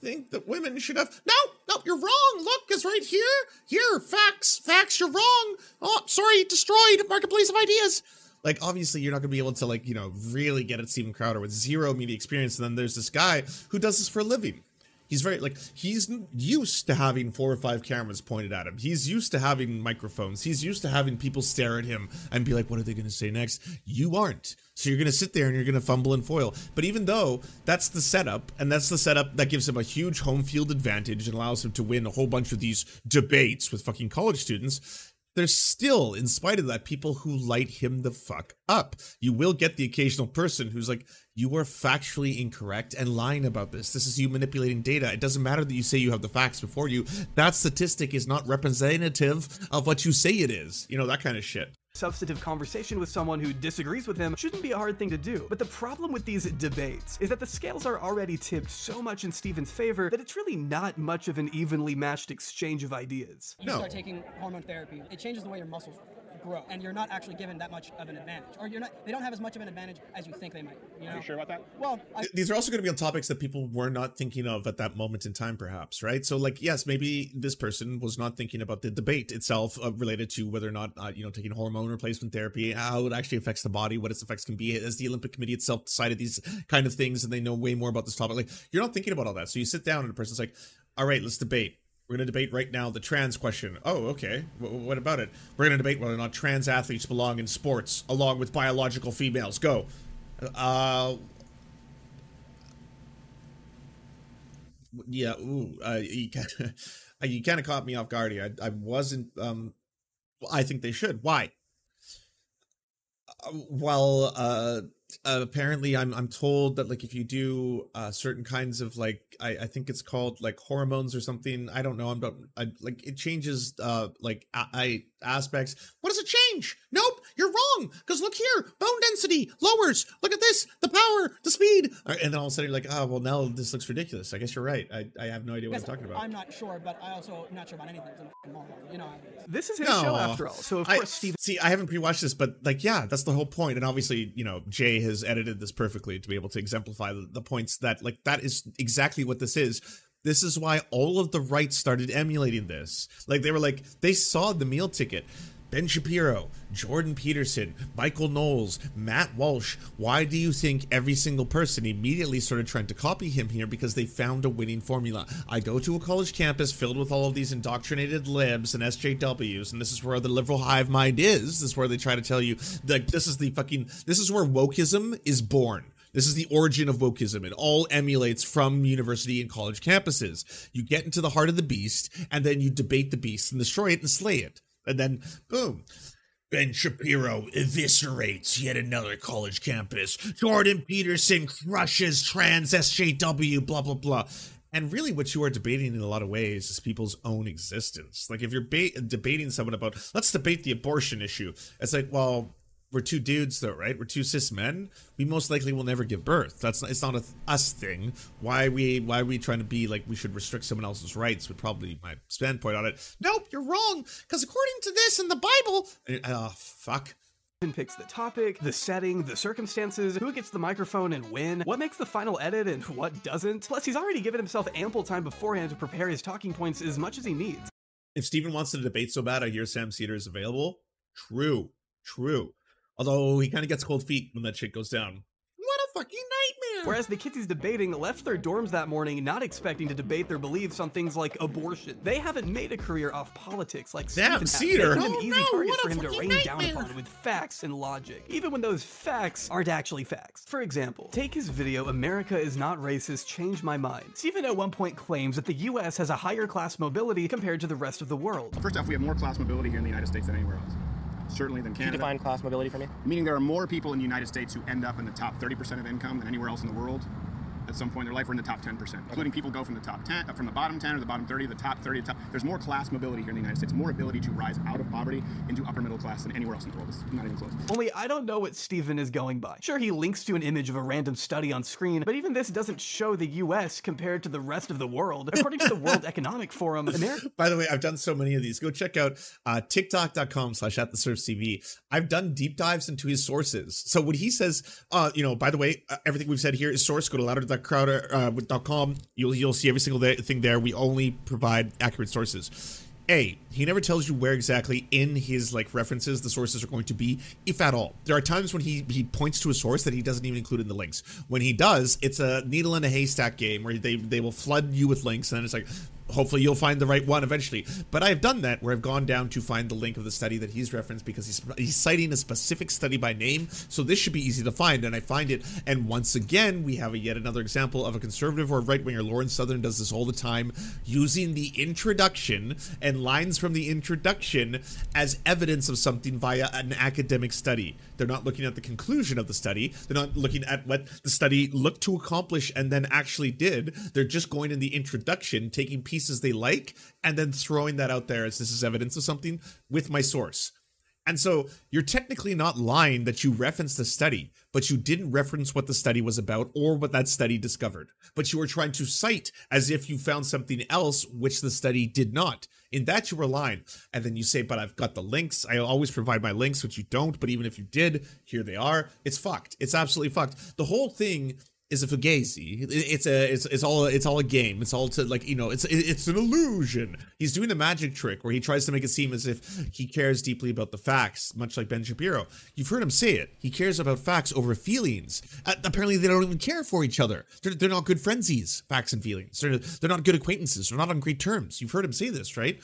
think that women should have no no you're wrong, look, it's right here here facts facts you're wrong, oh sorry, destroyed marketplace of ideas. Like, obviously, you're not going to be able to, like, you know, really get at Steven Crowder with zero media experience. And then there's this guy who does this for a living. He's very, like, he's used to having four or five cameras pointed at him. He's used to having microphones. He's used to having people stare at him and be like, what are they going to say next? You aren't. So you're going to sit there and you're going to fumble and foil. But even though that's the setup, and that's the setup that gives him a huge home field advantage and allows him to win a whole bunch of these debates with fucking college students, there's still, in spite of that, people who light him the fuck up. You will get the occasional person who's like, you are factually incorrect and lying about this. This is you manipulating data. It doesn't matter that you say you have the facts before you. That statistic is not representative of what you say it is. You know, that kind of shit. Substantive conversation with someone who disagrees with him shouldn't be a hard thing to do. But the problem with these debates is that the scales are already tipped so much in Steven's favor that it's really not much of an evenly matched exchange of ideas. You no. start taking hormone therapy, it changes the way your muscles grow, and you're not actually given that much of an advantage, or you're not, they don't have as much of an advantage as you think they might. You know? Are you sure about that? Well, I- these are also going to be on topics that people were not thinking of at that moment in time, perhaps, right? So, like, yes, maybe this person was not thinking about the debate itself uh, related to whether or not, uh, you know, taking hormone replacement therapy, how it actually affects the body, what its effects can be, as the Olympic Committee itself decided these kind of things, and they know way more about this topic. Like, you're not thinking about all that. So you sit down and the person's like, all right, let's debate. We're going to debate right now the trans question. Oh, okay. W- what about it? We're going to debate whether or not trans athletes belong in sports along with biological females. Go. Uh, yeah. Ooh, uh, you kind of you kind of caught me off guard here. I, I wasn't. Um, I think they should. Why? Uh, well, uh, uh, apparently, I'm I'm told that, like, if you do uh, certain kinds of, like, I, I think it's called, like, hormones or something. I don't know. I'm not, I, like, it changes, uh, like, I, I aspects. What does it change? Nope, you're wrong. Because look here, bone density lowers. Look at this, the power, the speed. And then all of a sudden you're like, oh, well, now this looks ridiculous. I guess you're right. I, I have no idea what I'm talking about. I'm not sure, but I also am not sure about anything. You know, this is his no. show after all. So, of I, course, Steven. See, I haven't pre-watched this, but, like, yeah, that's the whole point. And obviously, you know, Jay has edited this perfectly to be able to exemplify the, the points that, like, that is exactly what what this is. This is why all of the right started emulating this. Like, they were like, they saw the meal ticket. Ben Shapiro, Jordan Peterson, Michael Knowles, Matt Walsh. Why do you think every single person immediately started trying to copy him here? Because they found a winning formula. I go to a college campus filled with all of these indoctrinated libs and S J Ws, and this is where the liberal hive mind is. This is where they try to tell you, like, this is the fucking, this is where wokeism is born. This is the origin of wokeism. It all emulates from university and college campuses. You get into the heart of the beast, and then you debate the beast and destroy it and slay it. And then, boom. Ben Shapiro eviscerates yet another college campus. Jordan Peterson crushes trans S J W, blah, blah, blah. And really what you are debating in a lot of ways is people's own existence. Like, if you're ba- debating someone about, let's debate the abortion issue. It's like, well... we're two dudes though, right? We're two cis men. We most likely will never give birth. That's not, it's not a th us thing. Why we why are we trying to be like we should restrict someone else's rights would probably be my standpoint on it. Nope, you're wrong. Because according to this in the Bible, oh fuck. Picks the topic, the setting, the circumstances, who gets the microphone and when, what makes the final edit and what doesn't. Plus, he's already given himself ample time beforehand to prepare his talking points as much as he needs. If Steven wants to debate so bad, I hear Sam Cedar is available. True. True. Although he kind of gets cold feet when that shit goes down. What a fucking nightmare! Whereas the kids he's debating left their dorms that morning not expecting to debate their beliefs on things like abortion. They haven't made a career off politics like Sam Cedar. It's an easy target for him to rain down upon with facts and logic, even when those facts aren't actually facts. For example, take his video "America is not racist, change my mind." Steven at one point claims that the U S has a higher class mobility compared to the rest of the world. First off, we have more class mobility here in the United States than anywhere else. Certainly than Canada. Can you define class mobility for me? Meaning there are more people in the United States who end up in the top thirty percent of income than anywhere else in the world. At some point in their life, we're in the top ten percent, okay. Including people go from the top ten, uh, from the bottom ten or the bottom thirty, the top thirty, the top. There's more class mobility here in the United States, more ability to rise out of poverty into upper middle class than anywhere else in the world. It's not even close. Only I don't know what Steven is going by. Sure, he links to an image of a random study on screen, but even this doesn't show the U S compared to the rest of the world. According to the World Economic Forum, America. By the way, I've done so many of these. Go check out uh, TikTok dot com slash at the surf T V. I've done deep dives into his sources. So when he says, uh, you know, by the way, uh, everything we've said here is source. Go to Louder Crowder uh, with .com. You'll you'll see every single day, thing there. We only provide accurate sources. A, he never tells you where exactly in his like references the sources are going to be, if at all. There are times when he he points to a source that he doesn't even include in the links. When he does, it's a needle in a haystack game where they they will flood you with links, and then it's like, hopefully you'll find the right one eventually. But I've done that where I've gone down to find the link of the study that he's referenced because he's, he's citing a specific study by name. So this should be easy to find. And I find it. And once again, we have a yet another example of a conservative or right winger. Lauren Southern does this all the time, using the introduction and lines from the introduction as evidence of something via an academic study. They're not looking at the conclusion of the study. They're not looking at what the study looked to accomplish and then actually did. They're just going in the introduction, taking pieces they like and then throwing that out there as this is evidence of something with my source. And so you're technically not lying that you referenced the study, but you didn't reference what the study was about or what that study discovered, but you were trying to cite as if you found something else which the study did not. In that you were lying. And then you say, but I've got the links. I always provide my links, which you don't. But even if you did, here they are. It's fucked. It's absolutely fucked. The whole thing is a fugazi. It's a it's it's all it's all a game. It's all to like you know it's it's an illusion. He's doing the magic trick where he tries to make it seem as if he cares deeply about the facts, much like Ben Shapiro. You've heard him say it. He cares about facts over feelings. Uh, apparently, they don't even care for each other. They're they're not good friendsies. Facts and feelings. They're they're not good acquaintances. They're not on great terms. You've heard him say this, right?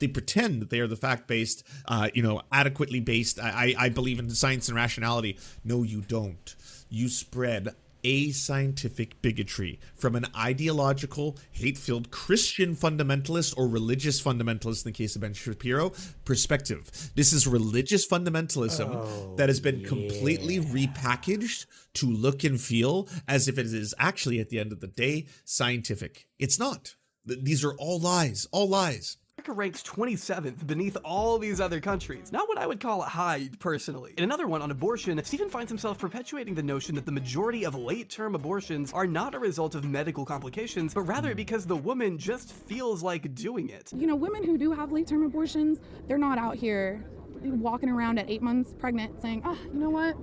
They pretend that they are the fact-based, uh, you know, adequately based. I I believe in science and rationality. No, you don't. You spread ascientific bigotry from an ideological, hate-filled Christian fundamentalist or religious fundamentalist, in the case of Ben Shapiro, perspective. This is religious fundamentalism oh, that has been yeah. completely repackaged to look and feel as if it is actually, at the end of the day, scientific. It's not. These are all lies, all lies. America ranks twenty-seventh beneath all these other countries. Not what I would call high, personally. In another one on abortion, Steven finds himself perpetuating the notion that the majority of late-term abortions are not a result of medical complications, but rather because the woman just feels like doing it. You know, women who do have late-term abortions, they're not out here walking around at eight months pregnant saying, oh, you know what?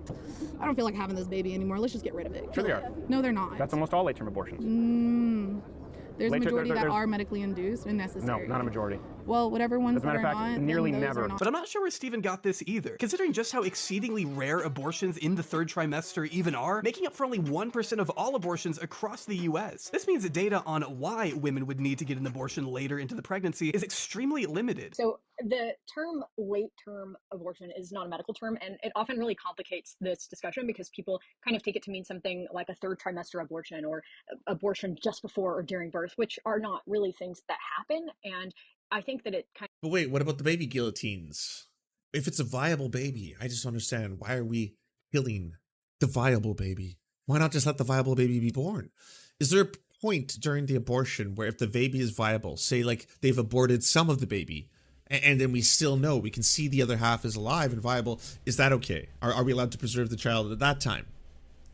I don't feel like having this baby anymore. Let's just get rid of it. Sure they are. No, they're not. That's almost all late-term abortions. Mm. There's a majority there, there, that are medically induced and necessary. No, not a majority. Well, whatever ones that are fact, not, nearly never. Not. But I'm not sure where Steven got this either. Considering just how exceedingly rare abortions in the third trimester even are, making up for only one percent of all abortions across the U S. This means that data on why women would need to get an abortion later into the pregnancy is extremely limited. So the term late-term abortion is not a medical term, and it often really complicates this discussion because people kind of take it to mean something like a third trimester abortion or abortion just before or during birth, which are not really things that happen. And I think that it kind of But wait, what about the baby guillotines? If it's a viable baby, I just don't understand. Why are we killing the viable baby? Why not just let the viable baby be born? Is there a point during the abortion where if the baby is viable, say like they've aborted some of the baby, and then we still know, we can see the other half is alive and viable, is that okay? Are, are we allowed to preserve the child at that time?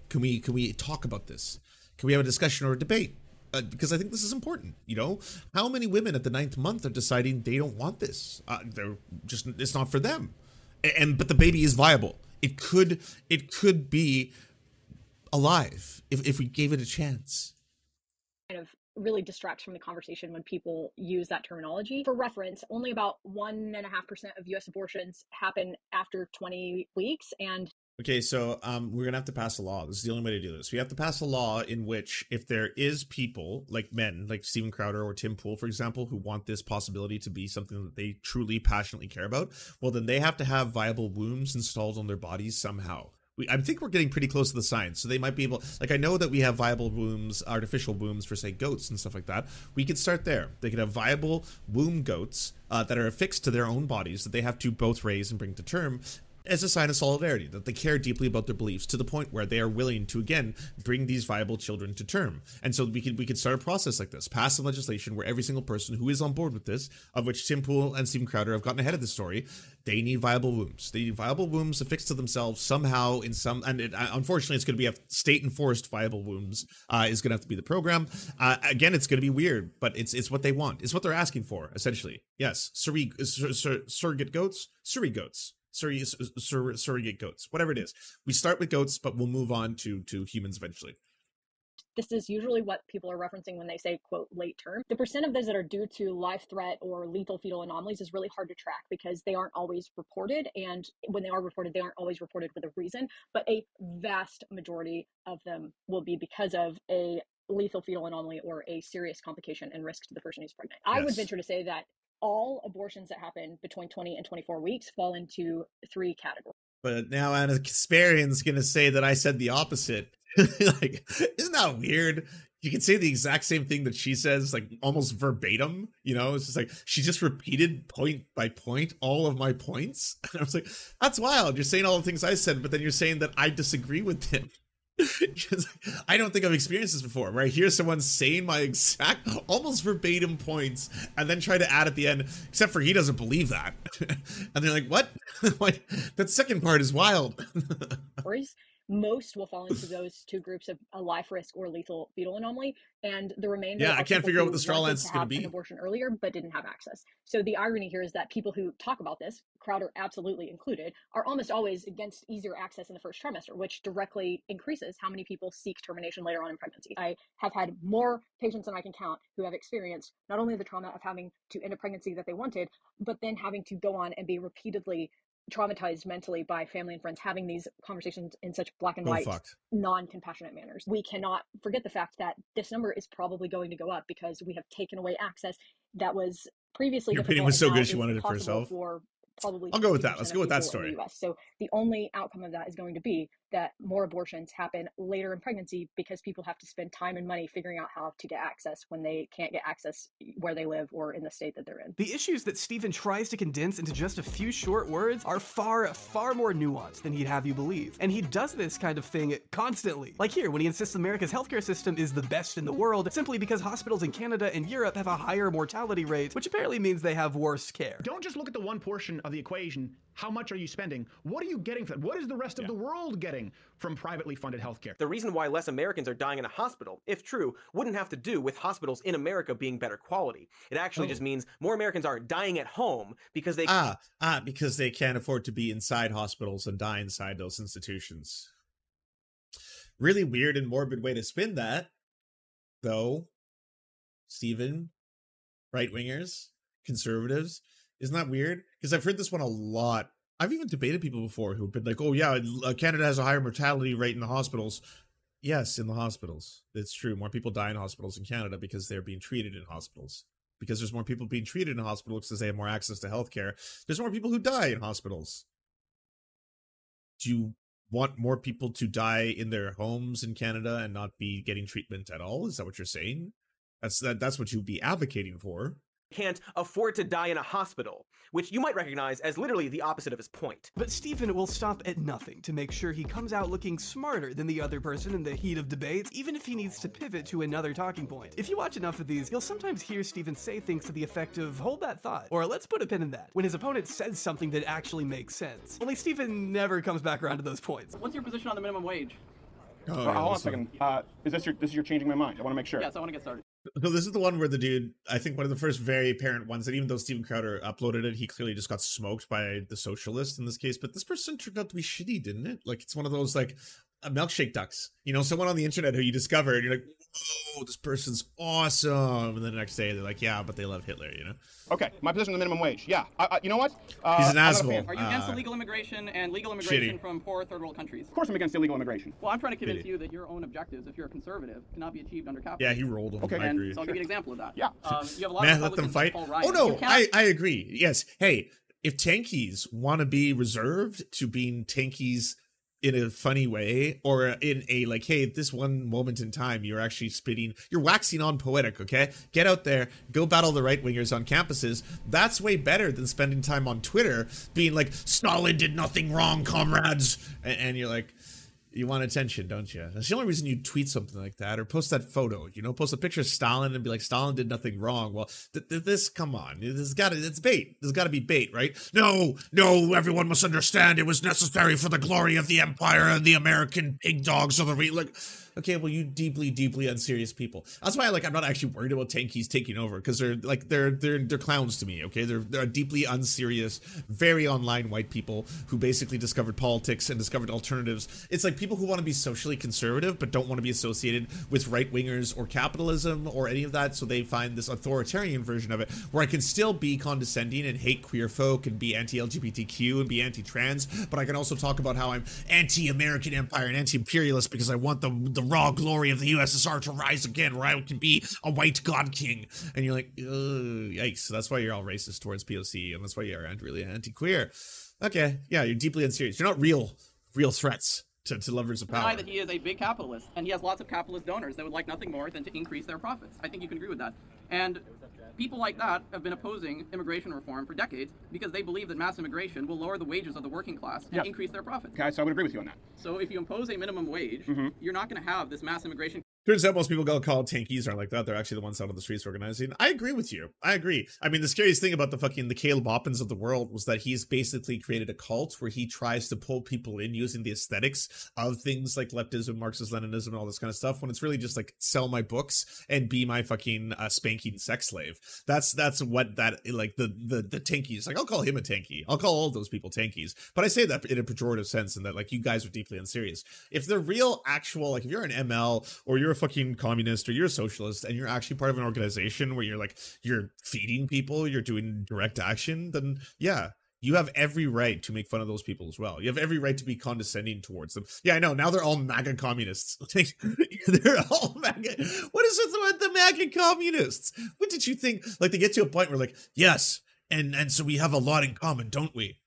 Can we can we talk about this? Can we have a discussion or a debate? Uh, because I think this is important, you know? How many women at the ninth month are deciding they don't want this? Uh, they're just, it's not for them. And, and but the baby is viable. It could it could be alive if, if we gave it a chance. Kind of really distracts from the conversation when people use that terminology. For reference, only about one and a half percent of U S abortions happen after twenty weeks. And okay, so um, we're gonna have to pass a law. This is the only way to do this. We have to pass a law in which, if there is people like men, like Steven Crowder or Tim Pool, for example, who want this possibility to be something that they truly passionately care about, well, then they have to have viable wombs installed on their bodies somehow. We, I think we're getting pretty close to the science, so they might be able, like I know that we have viable wombs, artificial wombs for, say, goats and stuff like that. We could start there. They could have viable womb goats uh, that are affixed to their own bodies that they have to both raise and bring to term as a sign of solidarity, that they care deeply about their beliefs to the point where they are willing to, again, bring these viable children to term. And so we could we could start a process like this, pass some legislation where every single person who is on board with this, of which Tim Pool and Steven Crowder have gotten ahead of the story, they need viable wombs. They need viable wombs affixed to themselves somehow in some, and it, unfortunately, it's going to be a state-enforced viable wombs uh, is going to have to be the program. Uh, again, it's going to be weird, but it's it's what they want. It's what they're asking for, essentially. Yes, surrogate sur- sur- sur- goats, surrogate goats. Sur- sur- surrogate goats, whatever it is. We start with goats, but we'll move on to to humans eventually. This is usually what people are referencing when they say, quote, late term. The percent of those that are due to life threat or lethal fetal anomalies is really hard to track because they aren't always reported. And when they are reported, they aren't always reported with a reason. But a vast majority of them will be because of a lethal fetal anomaly or a serious complication and risk to the person who's pregnant. Yes. I would venture to say that all abortions that happen between twenty and twenty-four weeks fall into three categories. But now Anna Kasparian's going to say that I said the opposite. Like, isn't that weird? You can say the exact same thing that she says, like almost verbatim, you know, it's just like, she just repeated point by point, all of my points. And I was like, that's wild. You're saying all the things I said, but then you're saying that I disagree with them. I don't think I've experienced this before, where I hear someone saying my exact, almost verbatim points, and then try to add at the end, except for he doesn't believe that. And they're like, what? Like, that second part is wild. Most will fall into those two groups of a life risk or lethal fetal anomaly, and the remainder. Yeah, I can't figure out what the straw lance is going to be. An abortion earlier, but didn't have access. So the irony here is that people who talk about this, Crowder absolutely included, are almost always against easier access in the first trimester, which directly increases how many people seek termination later on in pregnancy. I have had more patients than I can count who have experienced not only the trauma of having to end a pregnancy that they wanted, but then having to go on and be repeatedly traumatized mentally by family and friends having these conversations in such black and white, oh, non-compassionate manners. We cannot forget the fact that this number is probably going to go up because we have taken away access that was previously. Your opinion was so good she wanted it for herself. For probably I'll go with that. Let's go with that story. The so the only outcome of that is going to be that more abortions happen later in pregnancy because people have to spend time and money figuring out how to get access when they can't get access where they live or in the state that they're in. The issues that Steven tries to condense into just a few short words are far, far more nuanced than he'd have you believe. And he does this kind of thing constantly. Like here, when he insists America's healthcare system is the best in the world simply because hospitals in Canada and Europe have a higher mortality rate, which apparently means they have worse care. Don't just look at the one portion of the equation. How much are you spending? What are you getting for that? What is the rest of yeah. the world getting from privately funded healthcare? The reason why less Americans are dying in a hospital, if true, wouldn't have to do with hospitals in America being better quality. It actually oh. just means more Americans are dying at home because they ah ah because they can't afford to be inside hospitals and die inside those institutions. Really weird and morbid way to spin that, though. Steven, right wingers, conservatives. Isn't that weird? Because I've heard this one a lot. I've even debated people before who have been like, oh, yeah, Canada has a higher mortality rate in the hospitals. Yes, in the hospitals. It's true. More people die in hospitals in Canada because they're being treated in hospitals. Because there's more people being treated in hospitals because they have more access to healthcare. There's more people who die in hospitals. Do you want more people to die in their homes in Canada and not be getting treatment at all? Is that what you're saying? That's that, that's what you'd be advocating for. can't afford to die in a hospital, which you might recognize as literally the opposite of his point. But Steven will stop at nothing to make sure he comes out looking smarter than the other person in the heat of debate, even if he needs to pivot to another talking point. If you watch enough of these, you'll sometimes hear Steven say things to the effect of, hold that thought, or let's put a pin in that, when his opponent says something that actually makes sense. Only Steven never comes back around to those points. What's your position on the minimum wage? Oh, oh, yeah, hold on a second. Uh, is this your, this is your changing my mind? I want to make sure. Yes, I want to get started. So this is the one where the dude, I think one of the first very apparent ones that even though Steven Crowder uploaded it, he clearly just got smoked by the socialist in this case. But this person turned out to be shitty, didn't it? Like, it's one of those, like, uh, milkshake ducks. You know, someone on the internet who you discover, and you're like, whoa, this person's awesome. And then the next day, they're like, yeah, but they love Hitler, you know? Okay, my position on the minimum wage. Yeah, I, I, you know what? Uh, He's an asshole. Are you against uh, illegal immigration and legal immigration shitty. from poor third world countries? Of course I'm against illegal immigration. Well, I'm trying to convince shitty. you that your own objectives, if you're a conservative, cannot be achieved under capitalism. Yeah, he rolled them. Okay, I and agree. So I'll give you an example of that. Yeah. Uh, you have a lot Man, of let them fight. Oh, no, I, I agree. Yes. Hey, if tankies want to be reserved to being tankies in a funny way, or in a like, hey, at this one moment in time, you're actually spitting, you're waxing on poetic, okay? Get out there, go battle the right-wingers on campuses. That's way better than spending time on Twitter being like, Stalin did nothing wrong, comrades. And, and you're like, you want attention, don't you? That's the only reason you tweet something like that, or post that photo, you know, post a picture of Stalin and be like, Stalin did nothing wrong. Well, th th this, come on, it's got to, it's bait. There's got to be bait, right? No, no, everyone must understand it was necessary for the glory of the empire and the American pig dogs of the re like. Okay, well, you deeply, deeply unserious people. That's why, like, I'm not actually worried about tankies taking over, because they're like they're they're they're clowns to me. Okay, they're they're deeply unserious, very online white people who basically discovered politics and discovered alternatives. It's like people who want to be socially conservative but don't want to be associated with right wingers or capitalism or any of that, so they find this authoritarian version of it where I can still be condescending and hate queer folk and be anti L G B T Q and be anti-trans, but I can also talk about how I'm anti-American empire and anti-imperialist because I want the the The raw glory of the U S S R to rise again, where I can be a white god king. And you're like, yikes. So that's why you're all racist towards P O C, and that's why you're really anti-queer. Okay, yeah, you're deeply unserious. You're not real, real threats to, to lovers of power. I deny that he is a big capitalist, and he has lots of capitalist donors that would like nothing more than to increase their profits. I think you can agree with that. And people like that have been opposing immigration reform for decades because they believe that mass immigration will lower the wages of the working class and yes. increase their profits. Okay, so I would agree with you on that. So if you impose a minimum wage, mm-hmm. you're not going to have this mass immigration. Turns out most people go call tankies aren't like that. They're actually the ones out on the streets organizing. I agree with you. I agree. I mean, the scariest thing about the fucking the Caleb Oppens of the world was that he's basically created a cult where he tries to pull people in using the aesthetics of things like leftism, Marxist, Leninism, and all this kind of stuff, when it's really just like sell my books and be my fucking uh, spanking sex slave. That's that's what that like the the the tankies. Like, I'll call him a tankie. I'll call all of those people tankies. But I say that in a pejorative sense, and that like you guys are deeply unserious. If they're real, actual, like if you're an M L or you're a fucking communist or you're a socialist and you're actually part of an organization where you're like you're feeding people, you're doing direct action, then yeah, you have every right to make fun of those people as well. You have every right to be condescending towards them. Yeah, I know. Now they're all MAGA communists. They're all MAGA. What is it with the MAGA communists? What did you think? Like, they get to a point where like, yes, and and so we have a lot in common, don't we?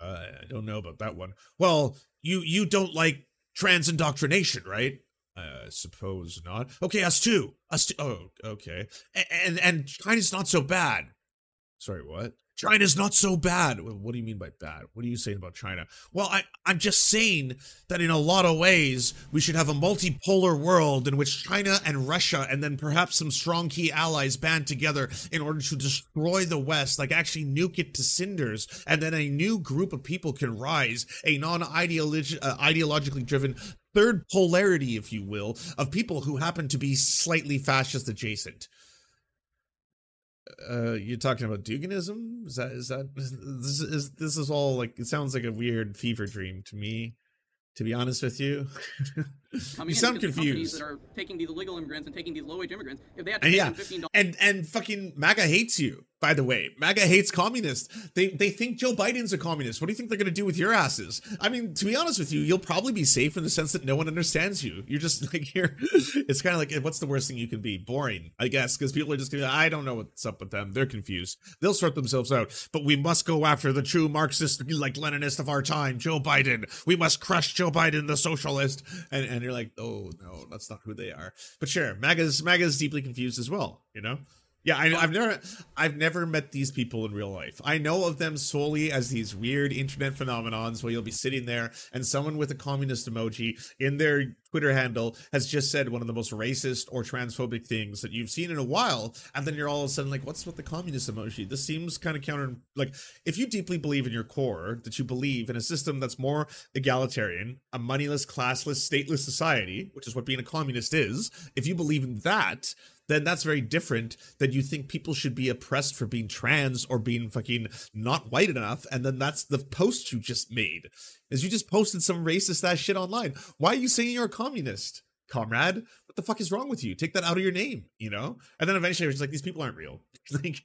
Uh, I don't know about that one. Well, you you don't like trans indoctrination, right? I suppose not. Okay, us too. Us too. Oh, okay. And, and and China's not so bad. Sorry, what? China's not so bad. What do you mean by bad? What are you saying about China? Well, I, I'm just saying that in a lot of ways, we should have a multipolar world in which China and Russia and then perhaps some strong key allies band together in order to destroy the West, like actually nuke it to cinders. And then a new group of people can rise, a non-ideologically uh, ideologically driven third polarity, if you will, of people who happen to be slightly fascist adjacent. Uh, you're talking about Duganism? Is that, is that, is, is, this is all like, it sounds like a weird fever dream to me, to be honest with you. I mean, you sound confused. Companies that are taking these illegal immigrants and taking these low-wage immigrants, if they had to pay them fifteen dollars. And, and fucking MAGA hates you, by the way. MAGA hates communists. They they think Joe Biden's a communist. What do you think they're going to do with your asses? I mean, to be honest with you, you'll probably be safe in the sense that no one understands you. You're just like, here. It's kind of like, what's the worst thing you can be? Boring, I guess, because people are just going to be like, I don't know what's up with them. They're confused. They'll sort themselves out. But we must go after the true Marxist, like Leninist of our time, Joe Biden. We must crush Joe Biden, the socialist. And, and And you're like, oh no, that's not who they are. But sure, MAGA's MAGA's deeply confused as well, you know? Yeah, I, I've never, I've never met these people in real life. I know of them solely as these weird internet phenomenons where you'll be sitting there and someone with a communist emoji in their Twitter handle has just said one of the most racist or transphobic things that you've seen in a while, and then you're all of a sudden like, "What's with the communist emoji? This seems kind of counter." Like, if you deeply believe in your core that you believe in a system that's more egalitarian, a moneyless, classless, stateless society, which is what being a communist is, if you believe in that, then that's very different that you think people should be oppressed for being trans or being fucking not white enough. And then that's the post you just made, is you just posted some racist ass shit online. Why are you saying you're a communist, comrade? What the fuck is wrong with you? Take that out of your name, you know? And then eventually it's like, these people aren't real. Like,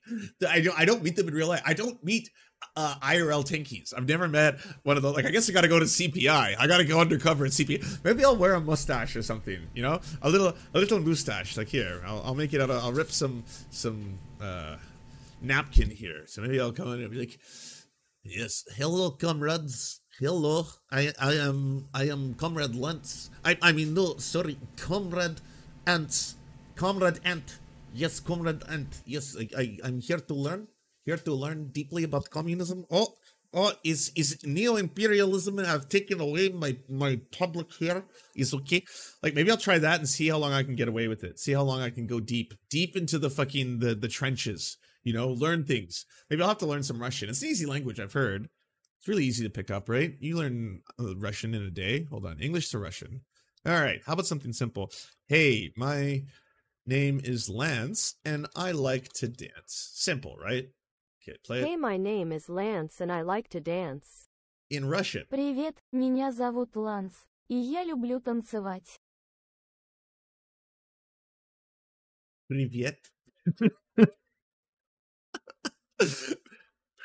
I don't, I don't meet them in real life. I don't meet uh, I R L Tinkies. I've never met one of those. Like, I guess I got to go to C P I. I got to go undercover at C P I. Maybe I'll wear a mustache or something, you know, a little, a little mustache. Like, here, I'll, I'll make it out. Of, I'll rip some, some uh, napkin here. So maybe I'll come in and be like, yes, hello, comrades. Hello, I, I am, I am Comrade Lentz. I, I mean, no, sorry, Comrade Ant. Comrade Ant. Yes, Comrade Ant. Yes, I, I, I'm here to learn. Here to learn deeply about communism. Oh, oh, is is neo-imperialism have taken away my my public here? Is okay. Like, maybe I'll try that and see how long I can get away with it. See how long I can go deep, deep into the fucking the the trenches. You know, learn things. Maybe I'll have to learn some Russian. It's an easy language, I've heard. It's really easy to pick up, right? You learn Russian in a day. Hold on, English to Russian. All right, how about something simple? Hey, my name is Lance, and I like to dance. Simple, right? Okay, play it. Hey, my name is Lance, and I like to dance. In Russian. Привет, меня зовут Ланс, и я люблю танцевать. Привет.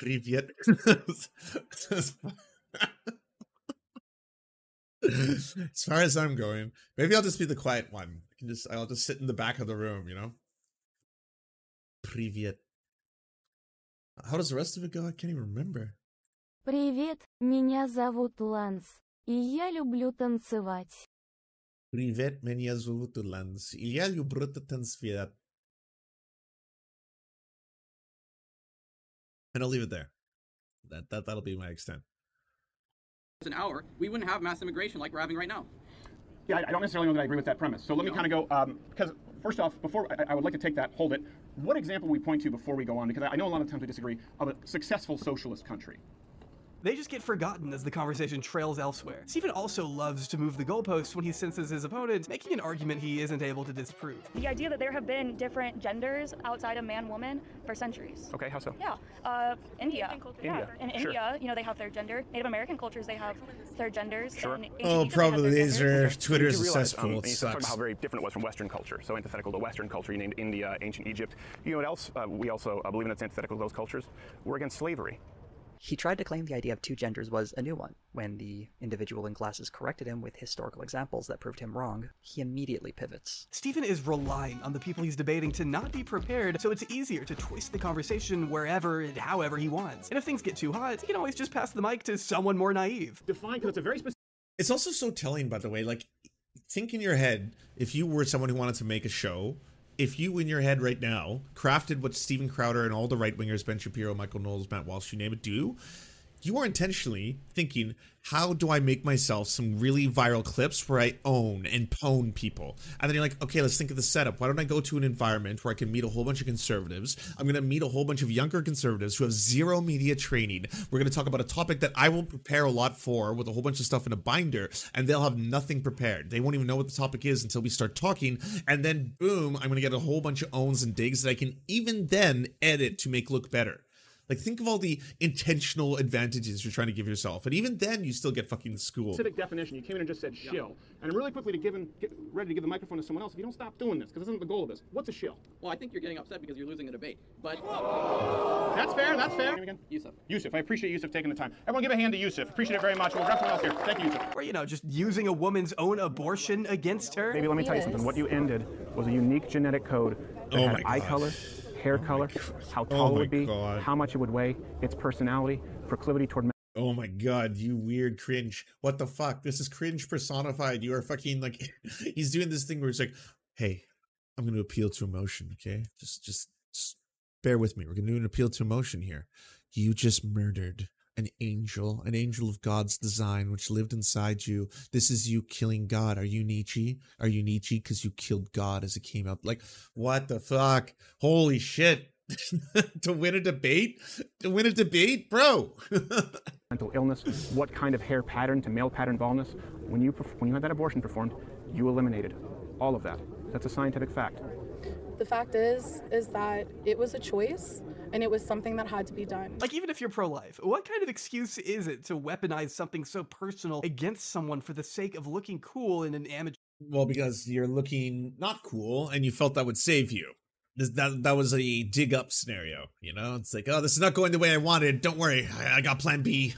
Привет. As far as I'm going, maybe I'll just be the quiet one. I can just, I'll just sit in the back of the room, you know? Привет. How does the rest of it go? I can't even remember. Привет, меня зовут Ланс, и я люблю танцевать. Привет, меня зовут Ланс, и я люблю танцевать. And I'll leave it there. That, that, that'll be my extent. An hour, we wouldn't have mass immigration like we're having right now. Yeah, I, I don't necessarily know that I agree with that premise. So let no. me kind of go, um, because first off, before I, I would like to take that, hold it. What example we point to before we go on, because I, I know a lot of times we disagree, of a successful socialist country. They just get forgotten as the conversation trails elsewhere. Steven also loves to move the goalposts when he senses his opponent making an argument he isn't able to disprove. The idea that there have been different genders outside of man-woman for centuries. Okay, how so? Yeah, uh, India. India. Yeah. In sure. India, you know, they have their gender. Native American cultures, they have their genders. Sure. Oh, probably these are Twitter's a cesspool. It sucks. How very different it was from Western culture. So antithetical to Western culture, you named India, ancient Egypt. You know what else? Uh, we also uh, believe in that's antithetical to those cultures. We're against slavery. He tried to claim the idea of two genders was a new one. When the individual in classes corrected him with historical examples that proved him wrong, he immediately pivots. Steven is relying on the people he's debating to not be prepared, so it's easier to twist the conversation wherever and however he wants. And if things get too hot, he can always just pass the mic to someone more naive. Define, because it's a very specific... It's also so telling, by the way, like, think in your head, if you were someone who wanted to make a show, if you, in your head right now, crafted what Steven Crowder and all the right-wingers, Ben Shapiro, Michael Knowles, Matt Walsh, you name it, do, you are intentionally thinking, how do I make myself some really viral clips where I own and pwn people? And then you're like, okay, let's think of the setup. Why don't I go to an environment where I can meet a whole bunch of conservatives? I'm going to meet a whole bunch of younger conservatives who have zero media training. We're going to talk about a topic that I will prepare a lot for with a whole bunch of stuff in a binder, and they'll have nothing prepared. They won't even know what the topic is until we start talking. And then, boom, I'm going to get a whole bunch of owns and digs that I can even then edit to make look better. Like, think of all the intentional advantages you're trying to give yourself. And even then, you still get fucking schooled. Specific definition. You came in and just said shill. Yeah. And really quickly, to give him, get ready to give the microphone to someone else, if you don't stop doing this, because this isn't the goal of this. What's a shill? Well, I think you're getting upset because you're losing a debate. But... Whoa. That's fair. That's fair. Again? Yusuf. Yusuf. I appreciate Yusuf taking the time. Everyone give a hand to Yusuf. Appreciate it very much. We'll grab someone else here. Thank you, Yusuf. Or, you know, just using a woman's own abortion against her. Maybe let me yes. tell you something. What you ended was a unique genetic code that oh had eye color, hair oh color, how tall oh it would be, god. How much it would weigh, its personality, proclivity toward... Oh my god, you weird cringe. What the fuck? This is cringe personified. You are fucking like... He's doing this thing where he's like, hey, I'm going to appeal to emotion, okay? Just just bear with me. We're going to do an appeal to emotion here. You just murdered an angel, an angel of God's design, which lived inside you. This is you killing God. Are you Nietzsche? Are you Nietzsche? Because you killed God as it came out. Like, what the fuck? Holy shit. To win a debate? To win a debate? Bro. Mental illness, what kind of hair pattern to male pattern baldness. When you, when you had that abortion performed, you eliminated all of that. That's a scientific fact. The fact is, is that it was a choice. And it was something that had to be done. Like, even if you're pro-life, what kind of excuse is it to weaponize something so personal against someone for the sake of looking cool in an amateur? Well, because you're looking not cool and you felt that would save you. That, that was a dig up scenario, you know? It's like, oh, this is not going the way I wanted. Don't worry, I got plan B.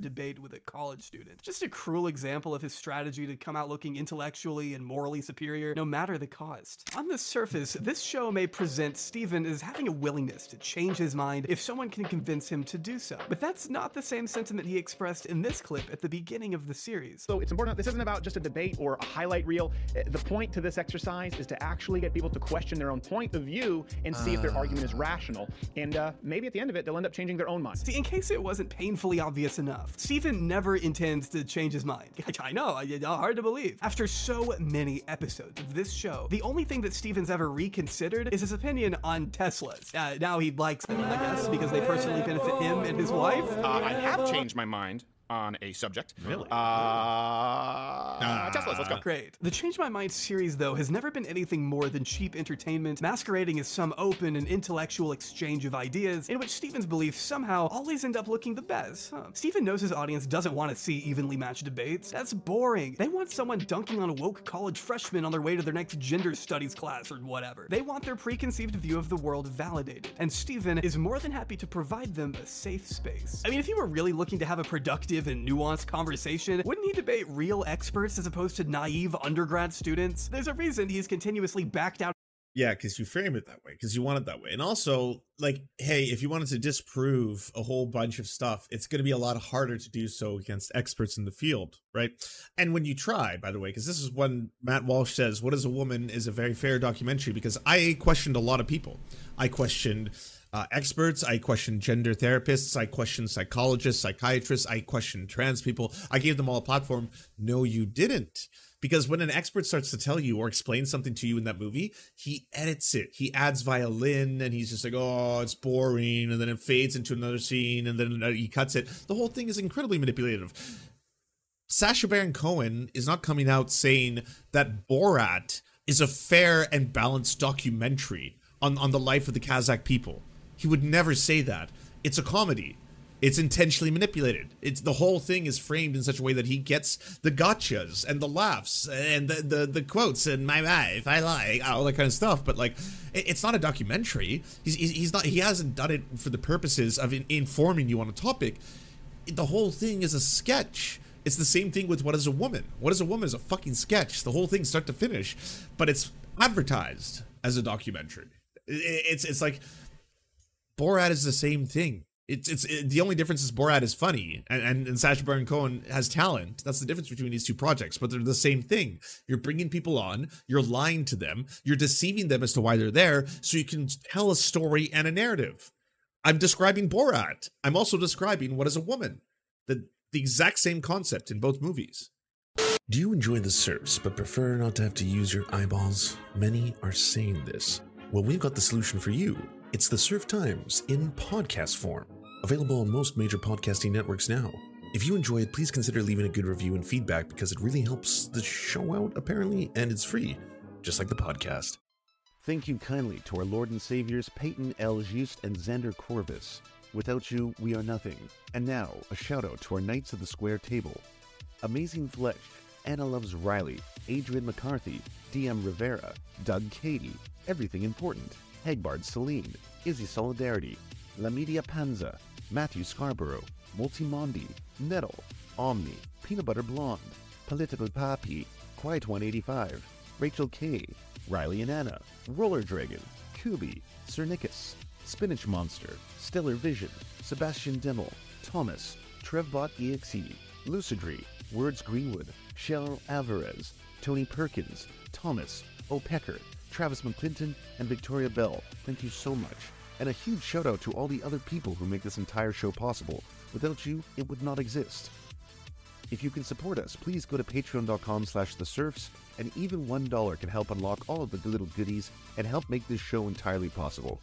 Debate with a college student. Just a cruel example of his strategy to come out looking intellectually and morally superior, no matter the cost. On the surface, this show may present Steven as having a willingness to change his mind if someone can convince him to do so. But that's not the same sentiment he expressed in this clip at the beginning of the series. So it's important, this isn't about just a debate or a highlight reel. The point to this exercise is to actually get people to question their own point of view and see uh. if their argument is rational. And uh, maybe at the end of it, they'll end up changing their own mind. See, in case it wasn't painfully obvious enough, Steven never intends to change his mind. I know, hard to believe. After so many episodes of this show, the only thing that Steven's ever reconsidered is his opinion on Teslas. Uh, now he likes them, I guess, because they personally benefit him and his wife. Uh, I have changed my mind on a subject. Really? Uh, uh, Teslas, let's go. Great. The Change My Mind series, though, has never been anything more than cheap entertainment, masquerading as some open and intellectual exchange of ideas, in which Steven's beliefs somehow always end up looking the best. Huh. Steven knows his audience doesn't want to see evenly matched debates. That's boring. They want someone dunking on woke college freshmen on their way to their next gender studies class or whatever. They want their preconceived view of the world validated, and Steven is more than happy to provide them a safe space. I mean, if you were really looking to have a productive and nuanced conversation, wouldn't he debate real experts as opposed to naive undergrad students? There's a reason he's continuously backed out. Yeah, because you frame it that way, because you want it that way. And also, like, hey, if you wanted to disprove a whole bunch of stuff, it's going to be a lot harder to do so against experts in the field, right? And when you try, by the way, because this is when Matt Walsh says, What is a Woman is a very fair documentary, because I questioned a lot of people. I questioned Uh, experts, I questioned gender therapists, I questioned psychologists, psychiatrists, I questioned trans people. I gave them all a platform. No, you didn't. Because when an expert starts to tell you or explain something to you in that movie, he edits it. He adds violin and he's just like, oh, it's boring. And then it fades into another scene and then he cuts it. The whole thing is incredibly manipulative. Sacha Baron Cohen is not coming out saying that Borat is a fair and balanced documentary on, on the life of the Kazakh people. He would never say that. It's a comedy. It's intentionally manipulated. It's the whole thing is framed in such a way that he gets the gotchas and the laughs and the the, the quotes and my wife, I like, all that kind of stuff. But like, it's not a documentary. He's he's not. He hasn't done it for the purposes of in, informing you on a topic. The whole thing is a sketch. It's the same thing with What is a Woman? What is a Woman is a fucking sketch. The whole thing start to finish, but it's advertised as a documentary. It's it's like. Borat is the same thing. It's it's it, the only difference is Borat is funny and, and, and Sacha Baron Cohen has talent. That's the difference between these two projects, but they're the same thing. You're bringing people on, you're lying to them, you're deceiving them as to why they're there so you can tell a story and a narrative. I'm describing Borat. I'm also describing What is a Woman? The, the exact same concept in both movies. Do you enjoy the surfs but prefer not to have to use your eyeballs? Many are saying this. Well, we've got the solution for you. It's the Surf Times in podcast form, available on most major podcasting networks now. If you enjoy it, please consider leaving a good review and feedback because it really helps the show out, apparently, and it's free, just like the podcast. Thank you kindly to our Lord and Saviors Peyton L. Gist and Xander Corvus. Without you, we are nothing. And now, a shout out to our Knights of the Square Table. Amazing Flesh, Anna Loves Riley, Adrian McCarthy, D M Rivera, Doug Cady, Everything Important, Hegbard Celine, Izzy Solidarity, La Media Panza, Matthew Scarborough, Multimondi, Nettle, Omni, Peanut Butter Blonde, Political Papi, Quiet one eighty-five, Rachel K, Riley and Anna, Roller Dragon, Kubi, Cernicus, Spinach Monster, Stellar Vision, Sebastian Dimmel, Thomas, Trevbot E X E, Lucidry, Words Greenwood, Cheryl Alvarez, Tony Perkins, Thomas, O'Pecker, Travis McClinton, and Victoria Bell. Thank you so much. And a huge shout out to all the other people who make this entire show possible. Without you, it would not exist. If you can support us, please go to patreon.com slash the Serfs, and even one dollar can help unlock all of the little goodies and help make this show entirely possible.